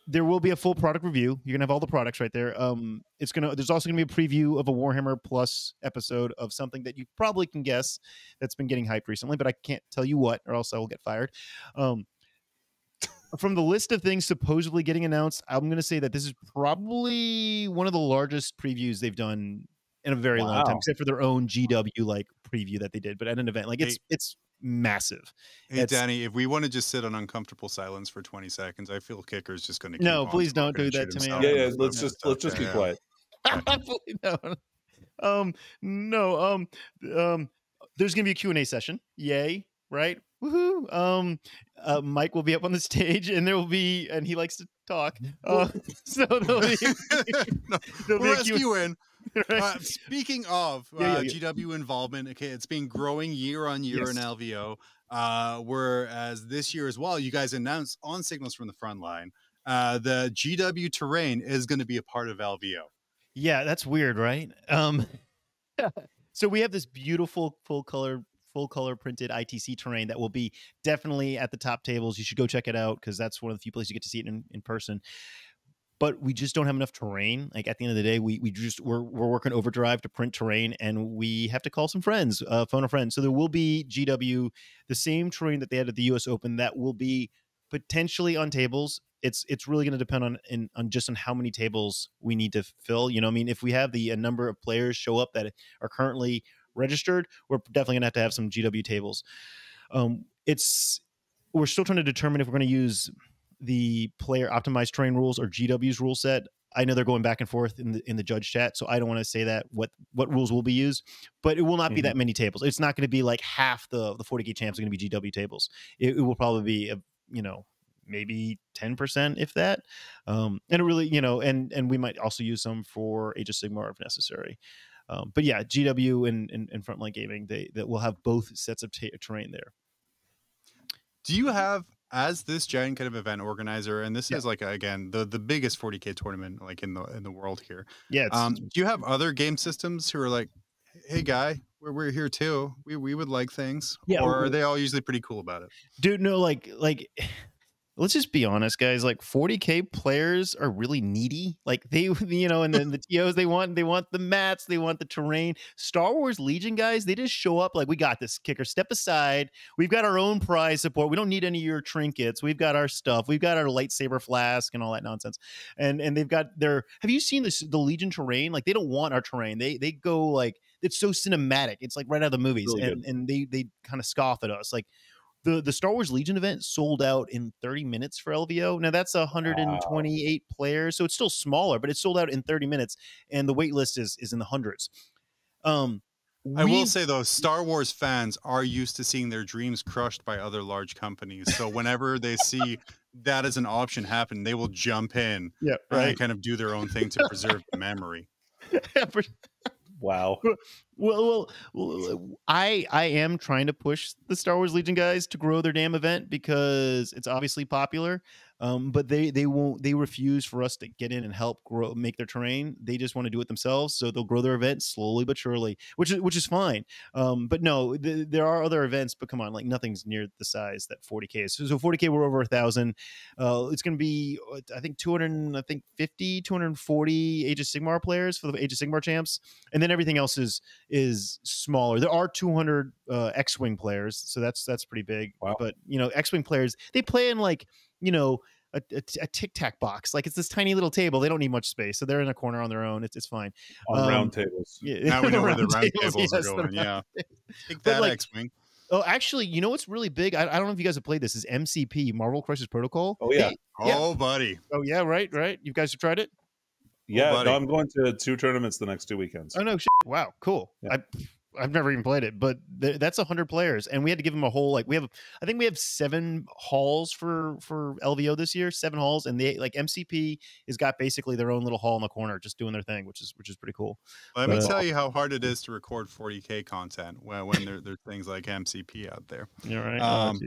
there will be a full product review. You're gonna have all the products right there. Um, it's gonna. There's also gonna be a preview of a Warhammer Plus episode of something that you probably can guess that's been getting hyped recently, but I can't tell you what, or else I will get fired. Um, from the list of things supposedly getting announced, I'm gonna say that this is probably one of the largest previews they've done in a very wow. long time, except for their own G W like preview that they did, but at an event, like it's, hey, it's massive. Hey, it's, Danny, if we want to just sit on uncomfortable silence for twenty seconds, I feel Kicker's just going to, no, please don't do that to me. Yeah. yeah let's just, let's just be quiet. no, um, no, um, um, there's going to be a Q and A session. Yay. Right. Woohoo. Um, uh, Mike will be up on the stage and there will be, and he likes to talk. Uh, so there'll be, no, there'll we'll be a Q and A. Right. Uh, speaking of uh, yeah, yeah, yeah. G W involvement, okay, it's been growing year on year yes. in L V O. Uh, whereas this year as well, you guys announced on Signals from the Frontline, uh, the G W terrain is going to be a part of L V O. Yeah, that's weird, right? Um, so we have this beautiful full color, full color printed I T C terrain that will be definitely at the top tables. You should go check it out because that's one of the few places you get to see it in, in person. But we just don't have enough terrain. Like at the end of the day, we we just we're we're working overdrive to print terrain, and we have to call some friends, uh, phone a friend. So there will be G W, the same terrain that they had at the U S Open, that will be potentially on tables. It's it's really going to depend on in, on just on how many tables we need to fill. You know, I mean, if we have the a number of players show up that are currently registered, we're definitely going to have to have some G W tables. Um, it's we're still trying to determine if we're going to use the player optimized terrain rules or G W's rule set. I know they're going back and forth in the in the judge chat, so I don't want to say that what what rules will be used, but it will not mm-hmm. be that many tables. It's not going to be like half the the forty K champs are going to be G W tables. It, it will probably be a, you know, maybe ten percent if that. Um, and it really, you know, and and we might also use some for Age of Sigmar if necessary. Um, but yeah, G W and and, and Frontline Gaming, they that will have both sets of terrain there. Do you have, as this giant kind of event organizer, and this yeah. is like, again, the, the biggest forty K tournament like in the in the world here. Yeah. It's, um, do you have other game systems who are like, hey, guy, we're, we're here too. We, we would like things. Yeah, or are they all usually pretty cool about it? Dude, no, like, like, let's just be honest, guys. Like forty K players are really needy. Like they, you know, and then the T Os, they want, they want the mats, they want the terrain. Star Wars Legion guys, they just show up like, we got this, Kicker. Step aside. We've got our own prize support. We don't need any of your trinkets. We've got our stuff. We've got our lightsaber flask and all that nonsense. And and they've got their. Have you seen this the Legion terrain? Like they don't want our terrain. They they go like it's so cinematic. It's like right out of the movies. Really and good. and they they kind of scoff at us like. The, the Star Wars Legion event sold out in thirty minutes for L V O. Now, that's one hundred twenty-eight wow. players, so it's still smaller, but it sold out in thirty minutes, and the wait list is, is in the hundreds. Um, I will say, though, Star Wars fans are used to seeing their dreams crushed by other large companies. So whenever they see that as an option happen, they will jump in yeah, right. and kind of do their own thing to preserve the memory. Wow. Well, well, I I am trying to push the Star Wars Legion guys to grow their damn event because it's obviously popular. Um, but they they won't they refuse for us to get in and help grow make their terrain. They just want to do it themselves, so they'll grow their event slowly but surely, which is which is fine. Um, but no, th there are other events, but come on, like nothing's near the size that forty K is. So, so forty K we're over a thousand. Uh, it's going to be I think two hundred, I think fifty, two hundred forty Age of Sigmar players for the Age of Sigmar champs, and then everything else is is smaller. There are two hundred uh, X-Wing players, so that's that's pretty big. Wow. But you know, X-Wing players, they play in like, you know, a, a, a Tic Tac box. Like it's this tiny little table. They don't need much space. So they're in a corner on their own. It's, it's fine. On um, round tables. Yeah, now we know where the round tables, tables yes, are going. Yeah. Take that, like, X-Wing. Oh, actually, you know what's really big? I, I don't know if you guys have played this. Is M C P, Marvel Crisis Protocol. Oh, yeah. Hey, yeah. Oh, buddy. Oh, yeah, right, right. You guys have tried it? Yeah, oh, no, I'm going to two tournaments the next two weekends. Oh, no shit. Wow, cool. Yeah. I, I've never even played it, but th that's one hundred players. And we had to give them a whole, like, we have, I think we have seven halls for, for L V O this year, seven halls. And they, like, M C P has got basically their own little hall in the corner just doing their thing, which is, which is pretty cool. Let but, me tell uh, you how hard it is to record forty K content when, when there, there's things like M C P out there. You're right. Um, oh,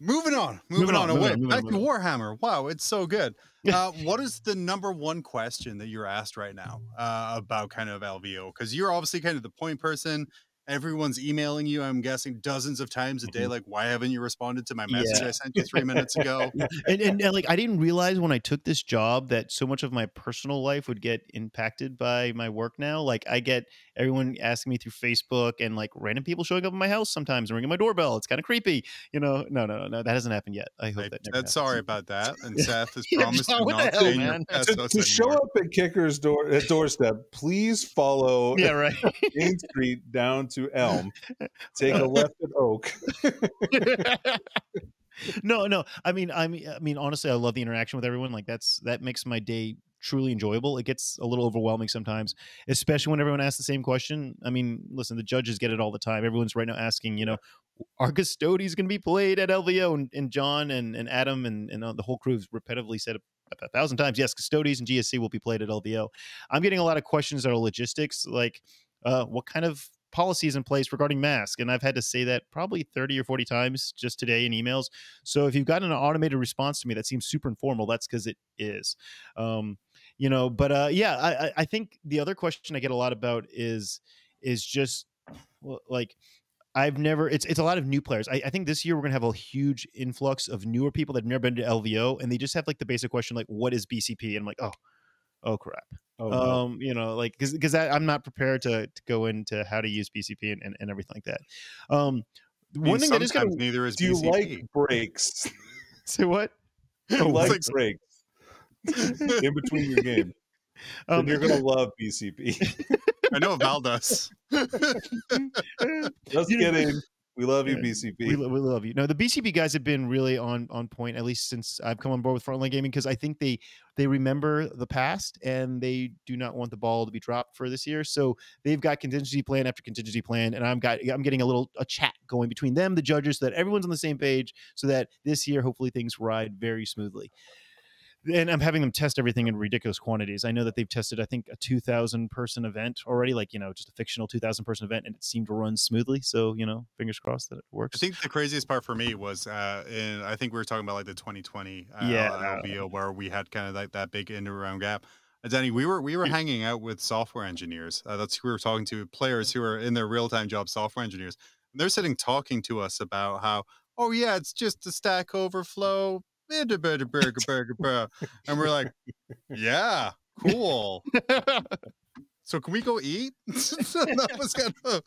moving on, moving, moving on, on away. Moving, back moving, to Warhammer. Wow, it's so good. Uh, what is the number one question that you're asked right now uh, about kind of L V O? Because you're obviously kind of the point person. Everyone's emailing you, I'm guessing, dozens of times a day. Like, why haven't you responded to my message yeah. I sent you three minutes ago? and, and, and like, I didn't realize when I took this job that so much of my personal life would get impacted by my work now. Like, I get everyone asking me through Facebook and like random people showing up at my house sometimes and ringing my doorbell. It's kind of creepy, you know? No, no, no, no, that hasn't happened yet. I hope I, that never happens. Sorry about that. And Seth has promised yeah, what to not hell, say man? To, to, to show up at Kicker's door at doorstep. Please follow yeah, right. Main Street down to to Elm, take a left at Oak. no, no. I mean, I mean, I mean, honestly, I love the interaction with everyone. Like that's, that makes my day truly enjoyable. It gets a little overwhelming sometimes, especially when everyone asks the same question. I mean, listen, the judges get it all the time. Everyone's right now asking, you know, are Custodes going to be played at L V O? And, and John and, and Adam and, and the whole crew's repetitively said a, a thousand times, yes, Custodes and G S C will be played at L V O. I'm getting a lot of questions that are logistics, like uh, what kind of policies in place regarding masks, and I've had to say that probably thirty or forty times just today in emails. So if you've gotten an automated response to me that seems super informal, that's because it is, um, you know. But uh, yeah, I, I think the other question I get a lot about is is just like I've never. It's it's a lot of new players. I, I think this year we're gonna have a huge influx of newer people that've never been to L V O, and they just have like the basic question like, "What is B C P?" And I'm like, "Oh, oh crap." Oh, no. Um, you know, like, cause, cause I, I'm not prepared to, to go into how to use B C P and, and, and everything like that. Um, I mean, one thing that is kind of, neither is do B C P. You like breaks? Say what? You oh, like breaks in between your game. Um, you're going to love B C P. I know Val does. Just kidding. We love you, yeah, B C P. We, we love you. No, the B C P guys have been really on on point, at least since I've come on board with Frontline Gaming, because I think they they remember the past and they do not want the ball to be dropped for this year. So they've got contingency plan after contingency plan, and I'm got I'm getting a little a chat going between them, the judges, so that everyone's on the same page, so that this year hopefully things ride very smoothly. And I'm having them test everything in ridiculous quantities. I know that they've tested, I think, a two thousand person event already, like, you know, just a fictional two thousand person event, and it seemed to run smoothly. So, you know, fingers crossed that it works. I think the craziest part for me was, uh, in, I think we were talking about like the twenty twenty uh, yeah, uh, L V O, where we had kind of like that big end around gap. Danny, we were we were hanging out with software engineers. Uh, that's who we were talking to, players who are in their real time job, software engineers. And they're sitting talking to us about how, oh yeah, it's just a Stack Overflow. And we're like, yeah, cool. So can we go eat? That was kind of,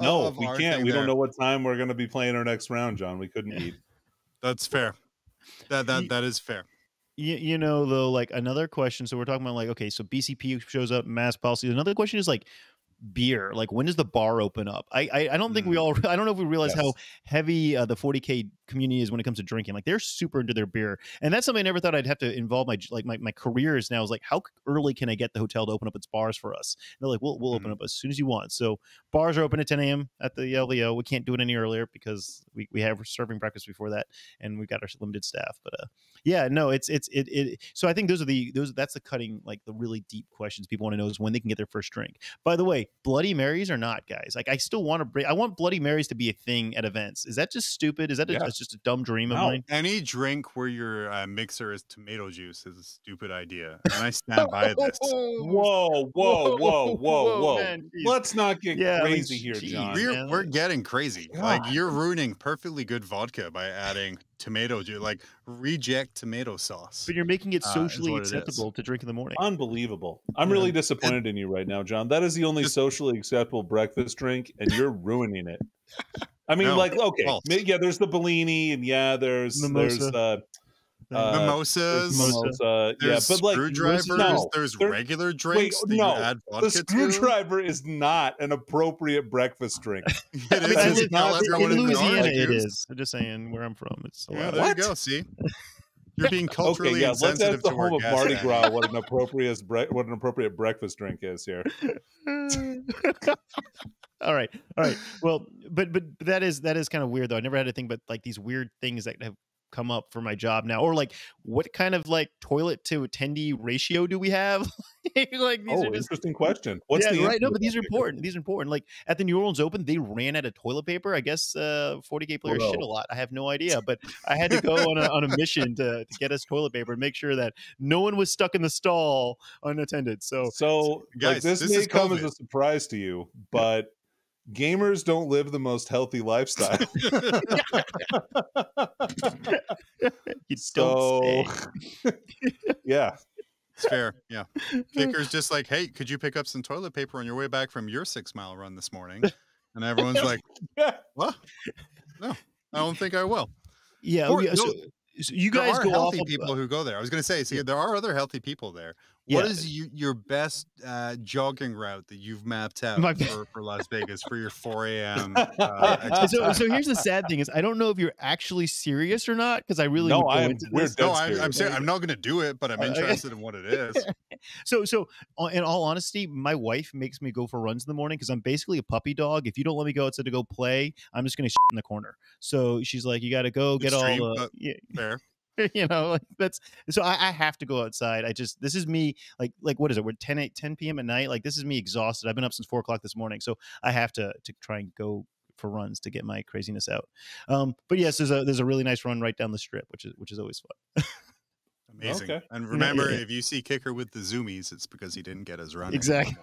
no, of we can't. We there. Don't know what time we're going to be playing our next round, John. We couldn't eat. That's fair. That that that is fair. You, you know, though, like another question. So we're talking about like, okay, so B C P shows up, mass policy. Another question is like, beer, like when does the bar open up? I I, I don't think we all I don't know if we realize yes. how heavy uh, the forty K community is when it comes to drinking. Like they're super into their beer, and that's something I never thought I'd have to involve my like my my career is now is like how early can I get the hotel to open up its bars for us? And they're like, we'll we'll mm-hmm. open up as soon as you want. So bars are open at ten A M at the L V O. We can't do it any earlier because we we have we're serving breakfast before that, and we've got our limited staff. But uh, yeah, no, it's it's it it. So I think those are the those that's the cutting like the really deep questions people want to know is when they can get their first drink. By the way, Bloody Marys or not, guys? Like, I still want to bring. I want Bloody Marys to be a thing at events. Is that just stupid? Is that a, yeah. just a dumb dream no. of mine? Any drink where your uh, mixer is tomato juice is a stupid idea, and I stand by this. Whoa, whoa, whoa, whoa, whoa! whoa man, let's not get yeah, crazy like, here, geez, John. We're, we're getting crazy. God. Like you're ruining perfectly good vodka by adding tomato juice, like reject tomato sauce. But you're making it socially uh, acceptable it to drink in the morning. Unbelievable. I'm yeah. really disappointed in you right now, John. That is the only socially acceptable breakfast drink, and you're ruining it. I mean, no, like, okay, false. yeah, there's the Bellini, and yeah, there's Mimosa. there's uh, uh, mimosas, there's mimosa. There's yeah, but like screwdrivers, no, there's there, regular drinks. Wait, no, that you add the screwdriver to? Is not an appropriate breakfast drink. It I mean, is. It's not in Louisiana. It is. I'm just saying where I'm from. It's yeah, there what? You go. See. You're being culturally okay, yeah, insensitive let's ask the to home our of Mardi Gras what an appropriate bre- what an appropriate breakfast drink is here. All right, all right. Well, but but that is that is kind of weird though. I never had to think about like these weird things that have come up for my job now, or like what kind of like toilet to attendee ratio do we have? Like these oh, are just, interesting question. What's yeah, the right? No, but these are important. These are important. Like at the New Orleans Open, they ran out of toilet paper. I guess uh, forty K players Whoa. shit a lot. I have no idea, but I had to go on a, on a mission to, to get us toilet paper and make sure that no one was stuck in the stall unattended. So, so guys, like, this, this may come as a surprise to you, but. Gamers don't live the most healthy lifestyle. You so, don't yeah. It's fair. Yeah. Kicker's just like, hey, could you pick up some toilet paper on your way back from your six mile run this morning? And everyone's like, what? No, I don't think I will. Yeah. Or, yeah so, so you guys there are go healthy off people of, uh, who go there. I was going to say, so yeah. there are other healthy people there. What yeah. is you, your best uh, jogging route that you've mapped out My, for, for Las Vegas for your four a.m. Uh, so, so here's the sad thing is I don't know if you're actually serious or not because I really no, I am, we're no I, I'm serious. I'm not going to do it, but I'm interested in what it is. So, so in all honesty, my wife makes me go for runs in the morning because I'm basically a puppy dog. If you don't let me go outside to go play, I'm just going to shit in the corner. So she's like, you got to go get Extreme, all the uh, yeah. fair. You know, like that's so I, I have to go outside. I just this is me like like what is it? We're ten p.m. at night. Like this is me exhausted. I've been up since four o'clock this morning. So I have to to try and go for runs to get my craziness out. Um, but yes, there's a there's a really nice run right down the strip, which is which is always fun. Amazing. Okay. And remember, yeah, yeah. if you see Kicker with the zoomies, it's because he didn't get his run. Exactly.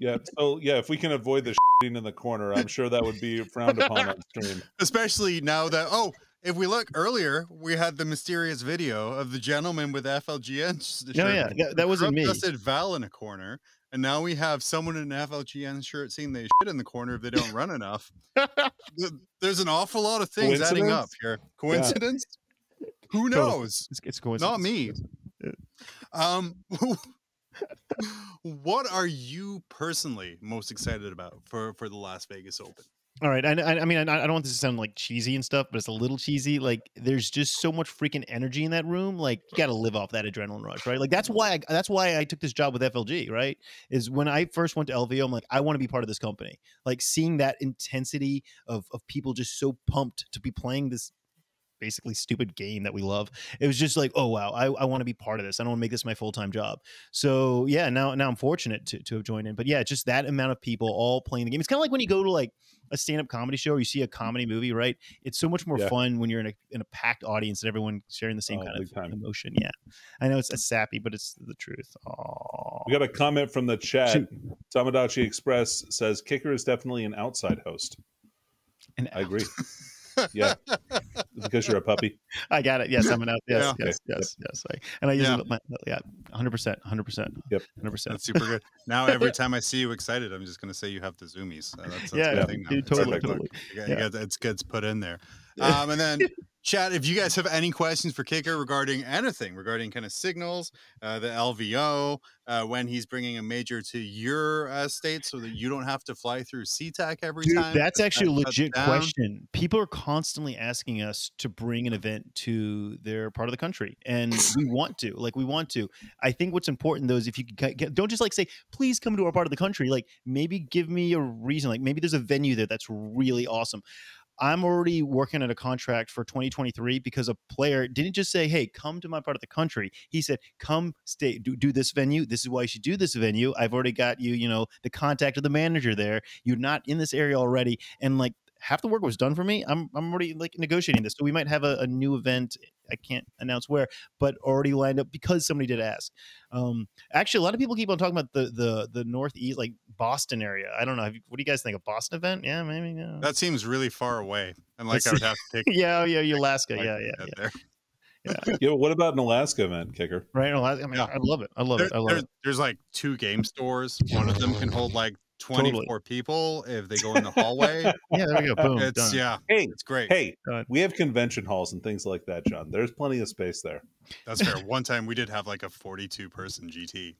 yeah. So yeah, if we can avoid the shitting in the corner, I'm sure that would be frowned upon on stream. Especially now that oh if we look earlier, we had the mysterious video of the gentleman with F L G N. Oh, yeah, yeah, that wasn't me. Dusted Val in a corner, and now we have someone in an F L G N shirt seeing they shit in the corner if they don't run enough. There's an awful lot of things adding up here. Coincidence? Yeah. Who knows? It's, it's coincidence. Not me. Um, what are you personally most excited about for, for the Las Vegas Open? All right. I, I mean, I don't want this to sound like cheesy and stuff, but it's a little cheesy. Like there's just so much freaking energy in that room. Like you got to live off that adrenaline rush, right? Like that's why, I, that's why I took this job with F L G, right? Is when I first went to L V O, I'm like, I want to be part of this company. Like seeing that intensity of, of people just so pumped to be playing this basically stupid game that we love. It was just like, oh, wow, I, I want to be part of this. I don't want to make this my full-time job. So yeah, now, now I'm fortunate to, to have joined in, but yeah, just that amount of people all playing the game. It's kind of like when you go to like a stand-up comedy show or you see a comedy movie, right? It's so much more yeah. fun when you're in a, in a packed audience and everyone sharing the same oh, kind of time. emotion. Yeah. I know it's a sappy, but it's the truth. Aww. We got a comment from the chat. Shoot. Tamagotchi Express says Kicker is definitely an outside host. An I out- agree. Yeah, because you're a puppy. I got it. Yes, I'm an out. Yes, yeah. yes, okay. yes, yes. I, and I use yeah. it. My, yeah, one hundred percent, one hundred percent. Yep, one hundred percent. That's super good. Now every time I see you excited, I'm just going to say you have the zoomies. So that's, that's yeah, yeah. Thing Dude, totally, it's totally. Yeah, yeah. Got, it's gets put in there. Um, and then, chat, if you guys have any questions for Kicker regarding anything, regarding kind of signals, uh, the L V O, uh, when he's bringing a major to your uh, state so that you don't have to fly through SeaTac every Dude, time. That's actually a legit question. People are constantly asking us to bring an event to their part of the country, and we want to. Like, we want to. I think what's important, though, is if you get, don't just, like, say, please come to our part of the country. Like, maybe give me a reason. Like, maybe there's a venue there that's really awesome. I'm already working on a contract for twenty twenty-three because a player didn't just say, hey, come to my part of the country. He said, come stay, do, do this venue. This is why you should do this venue. I've already got you, you know, the contact of the manager there. You're not in this area already. And like half the work was done for me. I'm, I'm already like negotiating this. So we might have a, a new event. I can't announce where, but already lined up because somebody did ask. Um, actually, a lot of people keep on talking about the the the Northeast, like Boston area. I don't know. Have you, what do you guys think? A Boston event? Yeah, maybe. No. That seems really far away. And like I would have to take. yeah, yeah, Alaska. Yeah, yeah, yeah. Yeah. yeah. What about an Alaska event, Kicker? Right, Alaska. I mean, yeah. I love it. I love there, it. I love there, it. There's like two game stores. One of them can hold like twenty-four totally. people if they go in the hallway. Yeah, there we go. Boom. It's done. Yeah. Hey, it's great. Hey, done. We have convention halls and things like that, John. There's plenty of space there. That's fair. One time we did have like a forty-two person G T.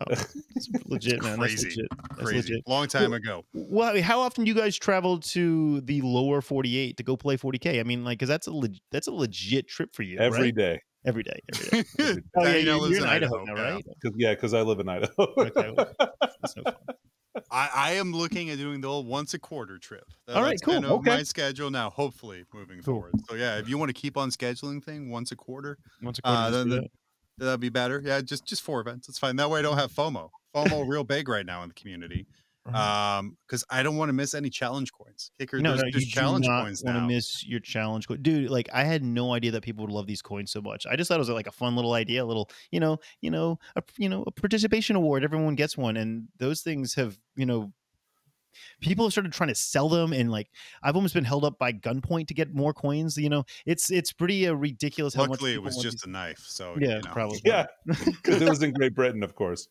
Oh, that's legit, man. Crazy. That's legit. That's Crazy. Legit. Long time well, ago. Well, I mean, how often do you guys travel to the lower forty-eight to go play forty K? I mean, like, because that's a le- that's a legit trip for you every right? day. Every day. Every day. Every day. Oh, yeah, you're, you're in Idaho, Idaho now, right? Cause, yeah, because I live in Idaho. Okay, well, that's no fun. I, I am looking at doing the old once a quarter trip. That, All right, cool. Kind of okay. My schedule now, hopefully, moving cool. forward. So, yeah, if you want to keep on scheduling thing once a quarter, once a quarter, uh, then, then that'd be better. Yeah, just, just four events. It's fine. That way I don't have FOMO. FOMO real big right now in the community. Um, because I don't want to miss any challenge coins. Kicker, no, there's, no, there's you challenge do not coins want now. To miss your challenge coin, dude. Like, I had no idea that people would love these coins so much. I just thought it was like a fun little idea, a little, you know, you know, a, you know, a participation award. Everyone gets one, and those things have, you know, people have started trying to sell them, and like I've almost been held up by gunpoint to get more coins. You know, it's it's pretty uh, ridiculous. Luckily, how much it was just these... a knife. So yeah, you know. Probably yeah, because it was in Great Britain, of course.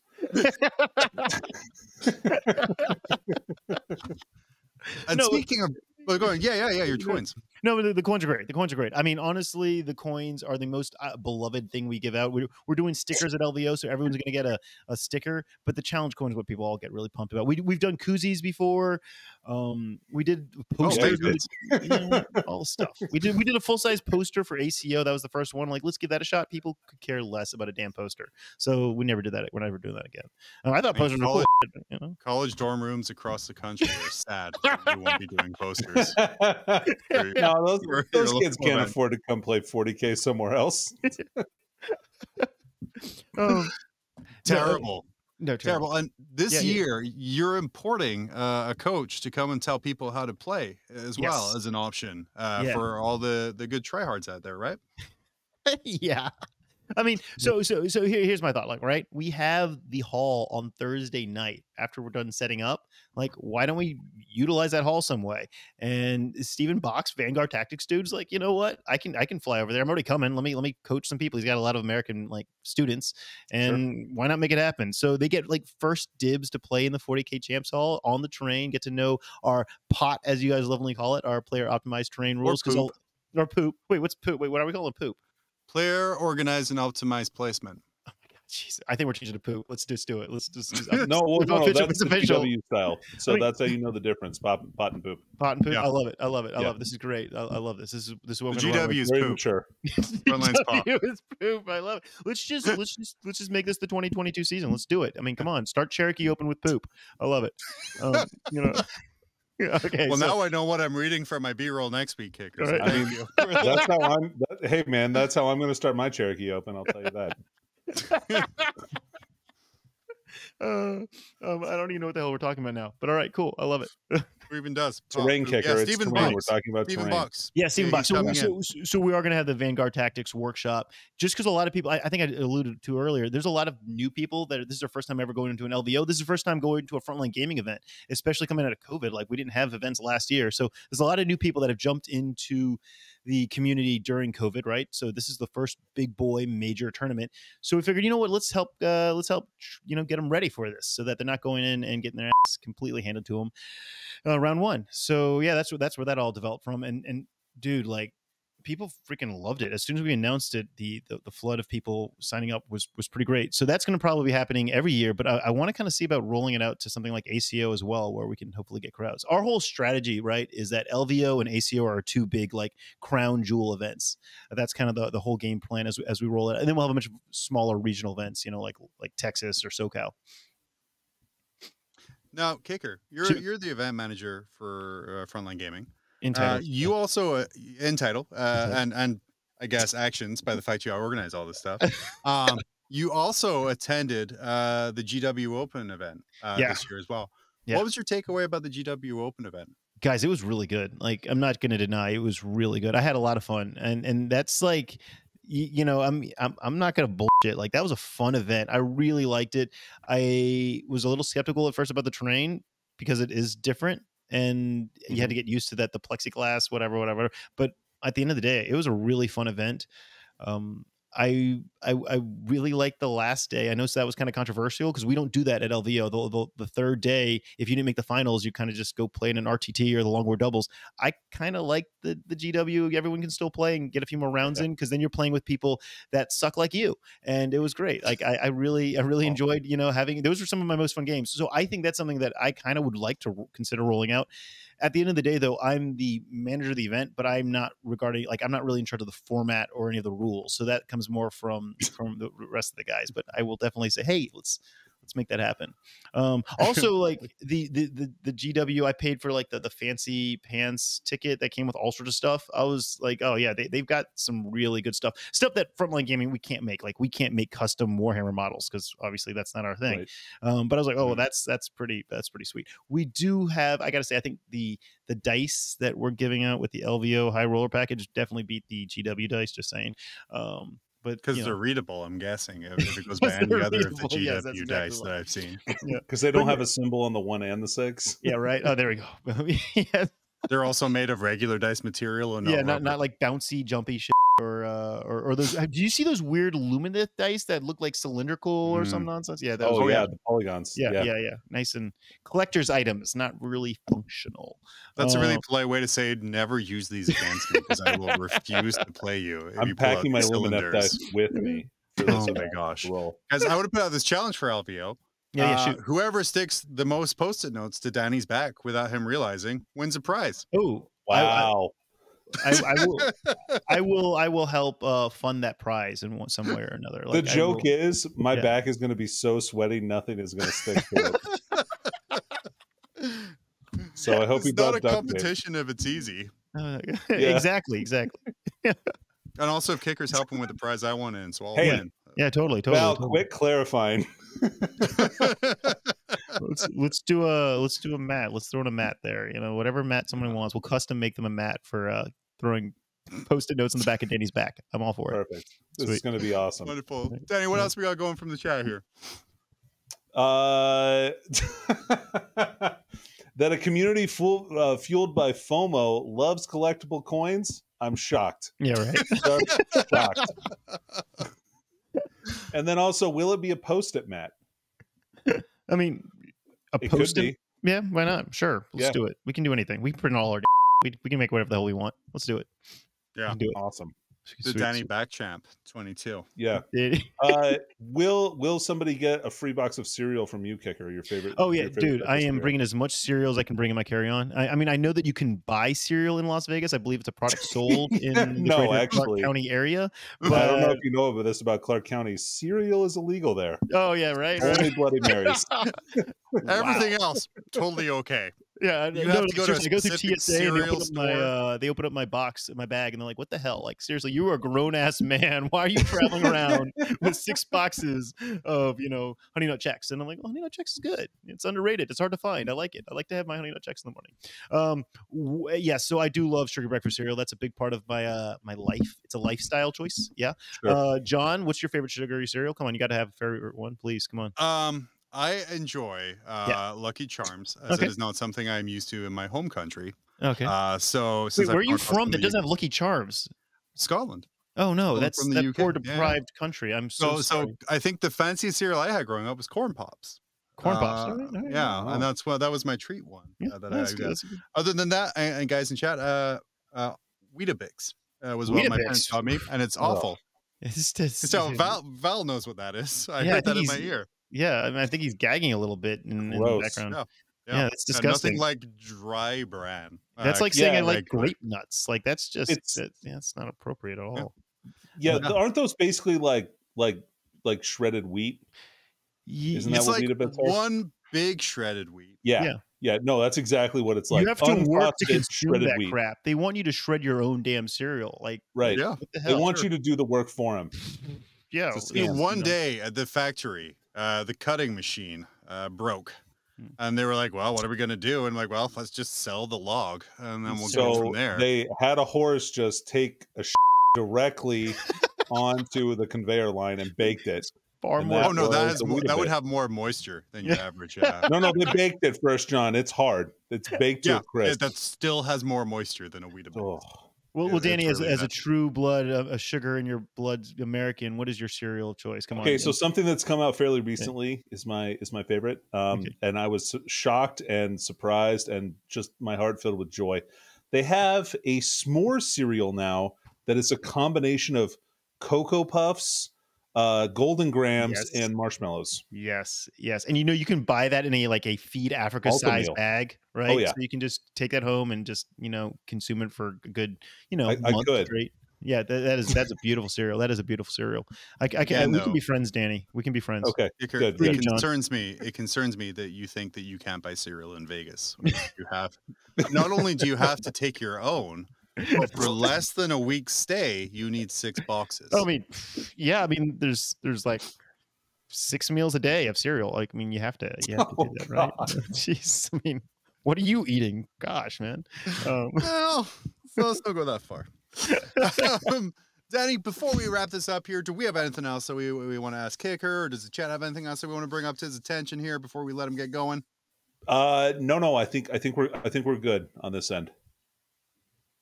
And no, speaking of well, going, yeah, yeah, yeah, your coins. No, the, the coins are great. The coins are great. I mean, honestly, the coins are the most uh, beloved thing we give out. We're, we're doing stickers at L V O, so everyone's going to get a, a sticker. But the challenge coin is what people all get really pumped about. We, we've done koozies before. Um, we did posters, oh, yeah, we did, you know, all stuff. We did we did a full size poster for A C O. That was the first one. Like, let's give that a shot. People could care less about a damn poster, so we never did that. We're never doing that again. Uh, I thought I mean, posters college, were cool, you know? College dorm rooms across the country are sad. You won't be doing posters. No, those, those kids can't man. afford to come play forty K somewhere else. um, terrible. No, no, terrible. Terrible. And this yeah, year, yeah. you're importing uh, a coach to come and tell people how to play as yes. well as an option uh, yeah. for all the, the good tryhards out there, right? Yeah. I mean, so so so here, here's my thought. Like, right, we have the hall on Thursday night after we're done setting up. Like, why don't we utilize that hall some way? And Steven Box, Vanguard Tactics dude's like, you know what? I can I can fly over there. I'm already coming. Let me let me coach some people. He's got a lot of American like students, and sure. why not make it happen? So they get like first dibs to play in the forty K Champs Hall on the terrain. Get to know our pot, as you guys lovingly call it, our player optimized terrain rules. Because or, or poop. Wait, what's poop? Wait, what are we calling poop? Player organized and optimized placement. Oh my god, jeez! I think we're changing to poop. Let's just do it. Let's just no, no, no that's the P W style. So I mean, that's how you know the difference. Pot, pot and poop. Pot and poop. Yeah. I love it. I love it. I yeah. love it. This is great. I, I love this. This is this is what the G W is poop. Sure. G W is poop. I love it. Let's just let's just let's just make this the twenty twenty-two season. Let's do it. I mean, come on. Start Cherokee Open with poop. I love it. Um, you know. Okay, well, so now I know what I'm reading for my B-roll next week, Kicker. Right. I mean, that's how I'm. That, hey, man, that's how I'm going to start my Cherokee Open. I'll tell you that. uh, um, I don't even know what the hell we're talking about now. But all right, cool. I love it. Who even does terrain oh, Kicker? Yeah, Steven Box. We're talking about Steven Box. Yeah, Steven Box. So, so, so we are going to have the Vanguard Tactics workshop, just because a lot of people. I, I think I alluded to earlier. There's a lot of new people that are, this is their first time ever going into an L V O. This is the first time going to a Frontline Gaming event, especially coming out of COVID. Like, we didn't have events last year, so there's a lot of new people that have jumped into the community during COVID, right? So this is the first big boy major tournament. So we figured, you know what? Let's help. Uh, let's help. You know, get them ready for this, so that they're not going in and getting their ass completely handed to them. Uh, round one. So yeah, that's what that's where that all developed from. And and dude, like, people freaking loved it. As soon as we announced it, the the, the flood of people signing up was was pretty great. So that's going to probably be happening every year. But I, I want to kind of see about rolling it out to something like A C O as well, where we can hopefully get crowds. Our whole strategy, right, is that L V O and A C O are two big like crown jewel events. That's kind of the the whole game plan as as we roll it. And then we'll have a bunch of smaller regional events, you know, like like Texas or SoCal. Now, Kicker, you're sure. you're the event manager for uh, Frontline Gaming. Uh, you yeah. also uh, in title uh, and and I guess actions by the fact you organize all this stuff. Um, you also attended uh, the G W Open event uh, yeah. this year as well. Yeah. What was your takeaway about the G W Open event? Guys, it was really good. Like, I'm not going to deny it was really good. I had a lot of fun, and and that's like. You, you know, I'm, I'm, I'm not going to bullshit. Like, that was a fun event. I really liked it. I was a little skeptical at first about the terrain because it is different and you had to get used to that, the plexiglass, whatever, whatever. But at the end of the day, it was a really fun event. Um, I, I, I really like the last day. I know that was kind of controversial because we don't do that at L V O. The, the, the third day, if you didn't make the finals, you kind of just go play in an R T T or the longboard doubles. I kind of like the, the G W. Everyone can still play and get a few more rounds yeah. in, because then you're playing with people that suck like you. And it was great. Like I, I really, I really enjoyed, you know, having, those were some of my most fun games. So I think that's something that I kind of would like to consider rolling out. At the end of the day, though, I'm the manager of the event, but I'm not regarding, like, I'm not really in charge of the format or any of the rules. So that comes more from from the rest of the guys. But I will definitely say, hey, let's let's make that happen. Um, also, like the, the the the G W, I paid for like the the fancy pants ticket that came with all sorts of stuff. I was like, oh yeah, they they've got some really good stuff, stuff that Frontline Gaming we can't make. Like we can't make custom Warhammer models because obviously that's not our thing. Right. Um, but I was like, oh, well, that's that's pretty that's pretty sweet. We do have, I gotta say, I think the the dice that we're giving out with the L V O high roller package definitely beat the G W dice. Just saying. Um, But because they're know. readable, I'm guessing, if it goes by any other readable. of the G W yes, dice exactly that I've seen. Because yeah. they don't have a symbol on the one and the six. Yeah, right. Oh, there we go. yeah. They're also made of regular dice material, and no yeah, not rubber. Not like bouncy, jumpy shit or uh, or or those. Do you see those weird lumineth dice that look like cylindrical or mm. some nonsense? Yeah. That oh was yeah, weird. The polygons. Yeah, yeah, yeah, yeah. Nice and collector's items, not really functional. That's um, a really polite way to say never use these against me, because I will refuse to play you. If I'm you packing my lumineth dice with me. Oh my gosh, guys! I would have put out this challenge for L V O. Yeah, yeah, shoot. Uh, whoever sticks the most post-it notes to Danny's back without him realizing wins a prize. Oh, wow. I, I, I, will, I will I will help uh, fund that prize in some way or another. Like, the joke will, is my yeah. back is going to be so sweaty, nothing is going to stick to it. So yeah, I hope you don't. It's not a competition if it's easy. Uh, yeah. Exactly, exactly. And also if Kicker's helping with the prize I want in, so I'll hey, win. Yeah, totally, totally. Val, totally. Quit clarifying. let's let's do a let's do a mat. Let's throw in a mat there. You know, whatever mat someone wants, we'll custom make them a mat for uh, throwing post-it notes on the back of Danny's back. I'm all for it. Perfect. This Sweet. is going to be awesome. Wonderful, Danny. What yeah. else we got going from the chat here? Uh, that a community full, uh, fueled by FOMO loves collectible coins. I'm shocked. Yeah, right. Shocked. And then also, will it be a post-it mat? I mean, a it post-it. Yeah, why not? Sure, let's yeah. do it. We can do anything. We can print all our. D we we can make whatever the hell we want. Let's do it. Yeah, do it. Awesome. The sweet, Danny Backchamp twenty-two. Yeah. uh, will Will somebody get a free box of cereal from you, Kicker? Your favorite? Oh yeah, favorite dude. I am cereal. bringing as much cereal as I can bring in my carry-on. I, I mean, I know that you can buy cereal in Las Vegas. I believe it's a product sold in the no, actually, Clark County area. But I don't know if you know about this about Clark County. Cereal is illegal there. Oh yeah, right. Only right. Bloody Marys. Everything wow. else totally okay. Yeah, you no, have to go, to I go through T S A and they open, up my, uh, they open up my box, my bag, and they're like, what the hell? Like, seriously, you are a grown-ass man. Why are you traveling around with six boxes of, you know, Honey Nut Chex? And I'm like, well, Honey Nut Chex is good. It's underrated. It's hard to find. I like it. I like to have my Honey Nut Chex in the morning. Um, yes, yeah, so I do love sugar breakfast cereal. That's a big part of my uh, my life. It's a lifestyle choice, yeah. Sure. Uh, John, what's your favorite sugary cereal? Come on, you got to have a favorite one, please. Come on. Um. I enjoy uh, yeah. Lucky Charms, as okay. it is not something I'm used to in my home country. Okay. Uh, so, since Wait, where I'm are you from that doesn't U K have Lucky Charms? Scotland. Oh no, I'm that's from the that U K. Poor deprived yeah. country. I'm so. So, sorry. So I think the fanciest cereal I had growing up was Corn Pops. Corn Pops. Uh, right. Yeah, wow. And that's well, that was my treat one. Yeah, uh, that I good. Good. Other than that, and, and guys in chat, uh, uh, Weetabix uh, was Weetabix. what my parents taught me, and it's awful. It's just, so Val Val knows what that is. I yeah, heard that in my ear. Yeah, I mean, I think he's gagging a little bit in, in the background. Yeah, yeah. yeah it's disgusting. Nothing like dry bran. That's like uh, saying yeah, I like, like grape like, nuts. Like that's just it's, it, yeah, it's not appropriate at all. Yeah, yeah, aren't those basically like like like shredded wheat? Isn't it's that what like Weetabix are? One big shredded wheat. Yeah. yeah. Yeah, no, that's exactly what it's like. You have to Unboxed work to consume that wheat. crap. They want you to shred your own damn cereal. Like right. Yeah. The they want sure. you to do the work for them. Yeah. You know, one day at the factory, Uh, the cutting machine uh, broke, and they were like, well, what are we going to do? And I'm like, well, let's just sell the log, and then we'll so go from there. They had a horse just take a sh directly onto the conveyor line and baked it. Far more. Oh, no, that, has more, that would have more moisture than your yeah. average. Uh, no, no, they baked it first, John. It's hard. It's baked yeah, to a crisp. It, that still has more moisture than a Weetabix. Oh. Well, well, Danny, as, really as a true blood, a, a sugar in your blood American, what is your cereal choice? Come on. Okay, so Dan. Something that's come out fairly recently okay. is my is my favorite, um, okay. and I was shocked and surprised and just my heart filled with joy. They have a s'more cereal now that is a combination of Cocoa Puffs, uh, Golden Grams, yes. and marshmallows. Yes, yes, and you know you can buy that in a like a Feed Africa size bag. Right. Oh, yeah. So you can just take that home and just, you know, consume it for a good, you know, I, I month could. Straight. Yeah. That, that is, that's a beautiful cereal. That is a beautiful cereal. I, I can, yeah, I, we no. can be friends, Danny. We can be friends. Okay. Kicker, good, it good. concerns me. It concerns me that you think that you can't buy cereal in Vegas. You have, not only do you have to take your own, but for less than a week's stay, you need six boxes. I mean, yeah. I mean, there's, there's like, six meals a day of cereal. Like, I mean, you have to, you have to oh, do that, right? God. Jeez. I mean, what are you eating? Gosh, man. Um. Well, so let's not go that far. um, Danny, before we wrap this up here, do we have anything else that we, we want to ask Kicker? Or does the chat have anything else that we want to bring up to his attention here before we let him get going? Uh, no, no. I think I think we're I think we're good on this end.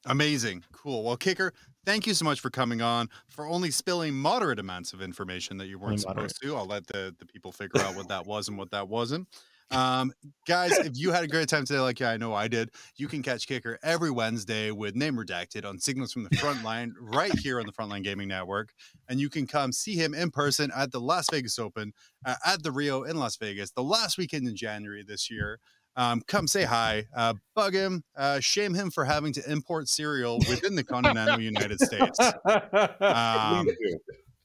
Amazing. Cool. Well, Kicker, thank you so much for coming on, for only spilling moderate amounts of information that you weren't supposed to. I'll let the, the people figure out what that was and what that wasn't. Um, guys, if you had a great time today, like yeah, I know I did, you can catch Kicker every Wednesday with Name Redacted on Signals from the Frontline right here on the Frontline Gaming Network. And you can come see him in person at the Las Vegas Open, uh, at the Rio in Las Vegas, the last weekend in January this year. Um, come say hi, uh, bug him, uh, shame him for having to import cereal within the continental United States. Um,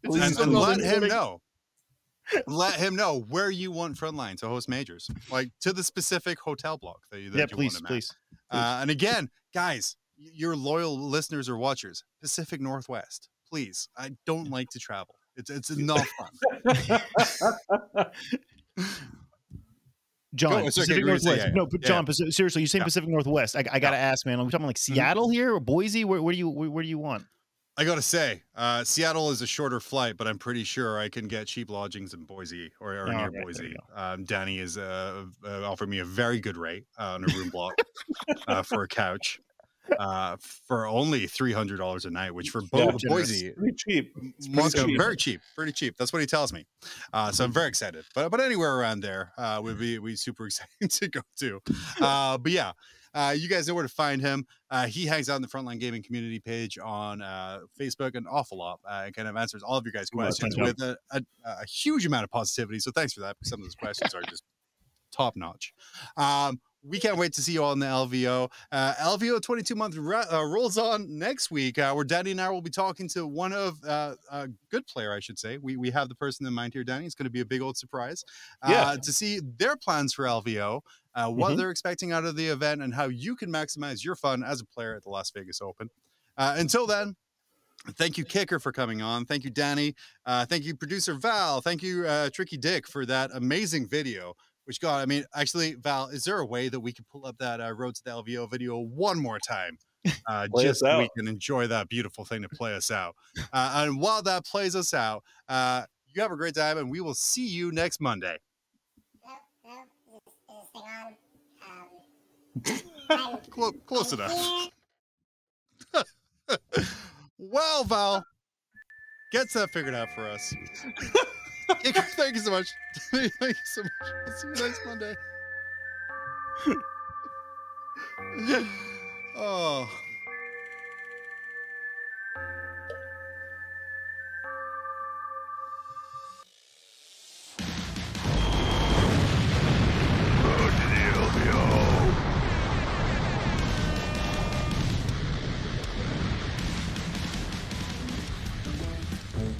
and, and let him know. Let him know where you want Frontline to host majors, like to the specific hotel block that you, that yeah, you please, want to please, please. Uh, and again, guys, your loyal listeners or watchers, Pacific Northwest, please. I don't like to travel. It's it's not fun. John, Go, Pacific Northwest. Yeah, yeah. No, but John, yeah. seriously, you're saying yeah. Pacific Northwest. I, I got to yeah. ask, man. Are we talking like Seattle here or Boise? Where, where do you where, where do you want? I gotta say, uh, Seattle is a shorter flight, but I'm pretty sure I can get cheap lodgings in Boise or, or oh, near okay, Boise. Um, Danny has uh, uh, offered me a very good rate uh, on a room block uh, for a couch uh, for only three hundred dollars a night, which for Bo yeah, Boise, pretty cheap. It's pretty Moscow, cheap, very cheap, pretty cheap. That's what he tells me. Uh, so I'm very excited. But but anywhere around there, uh, would be we super excited to go to. Uh, but yeah. Uh, you guys know where to find him. Uh, he hangs out in the Frontline Gaming community page on uh, Facebook an awful lot. Uh, kind of answers all of your guys' questions oh, with a, a, a huge amount of positivity. So thanks for that. Because some of those questions are just top notch. Um, we can't wait to see you all in the L V O. Uh, L V O twenty-two month uh, rolls on next week, uh, where Danny and I will be talking to one of uh, a good player, I should say. We, we have the person in mind here, Danny. It's going to be a big old surprise uh, yeah. to see their plans for L V O. Uh, what mm-hmm. they're expecting out of the event, and how you can maximize your fun as a player at the Las Vegas Open. Uh, until then, thank you, Kicker, for coming on. Thank you, Danny. Uh, thank you, producer Val. Thank you, uh, Tricky Dick, for that amazing video. Which, God, I mean, actually, Val, is there a way that we could pull up that uh, Road to the L V O video one more time? Uh, just so we can enjoy that beautiful thing to play us out. Uh, and while that plays us out, uh, you have a great time, and we will see you next Monday. Um, close, close enough. Well, Val gets that figured out for us. Thank you so much. Thank you so much. I'll see you next Monday. Oh.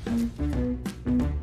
Thank you.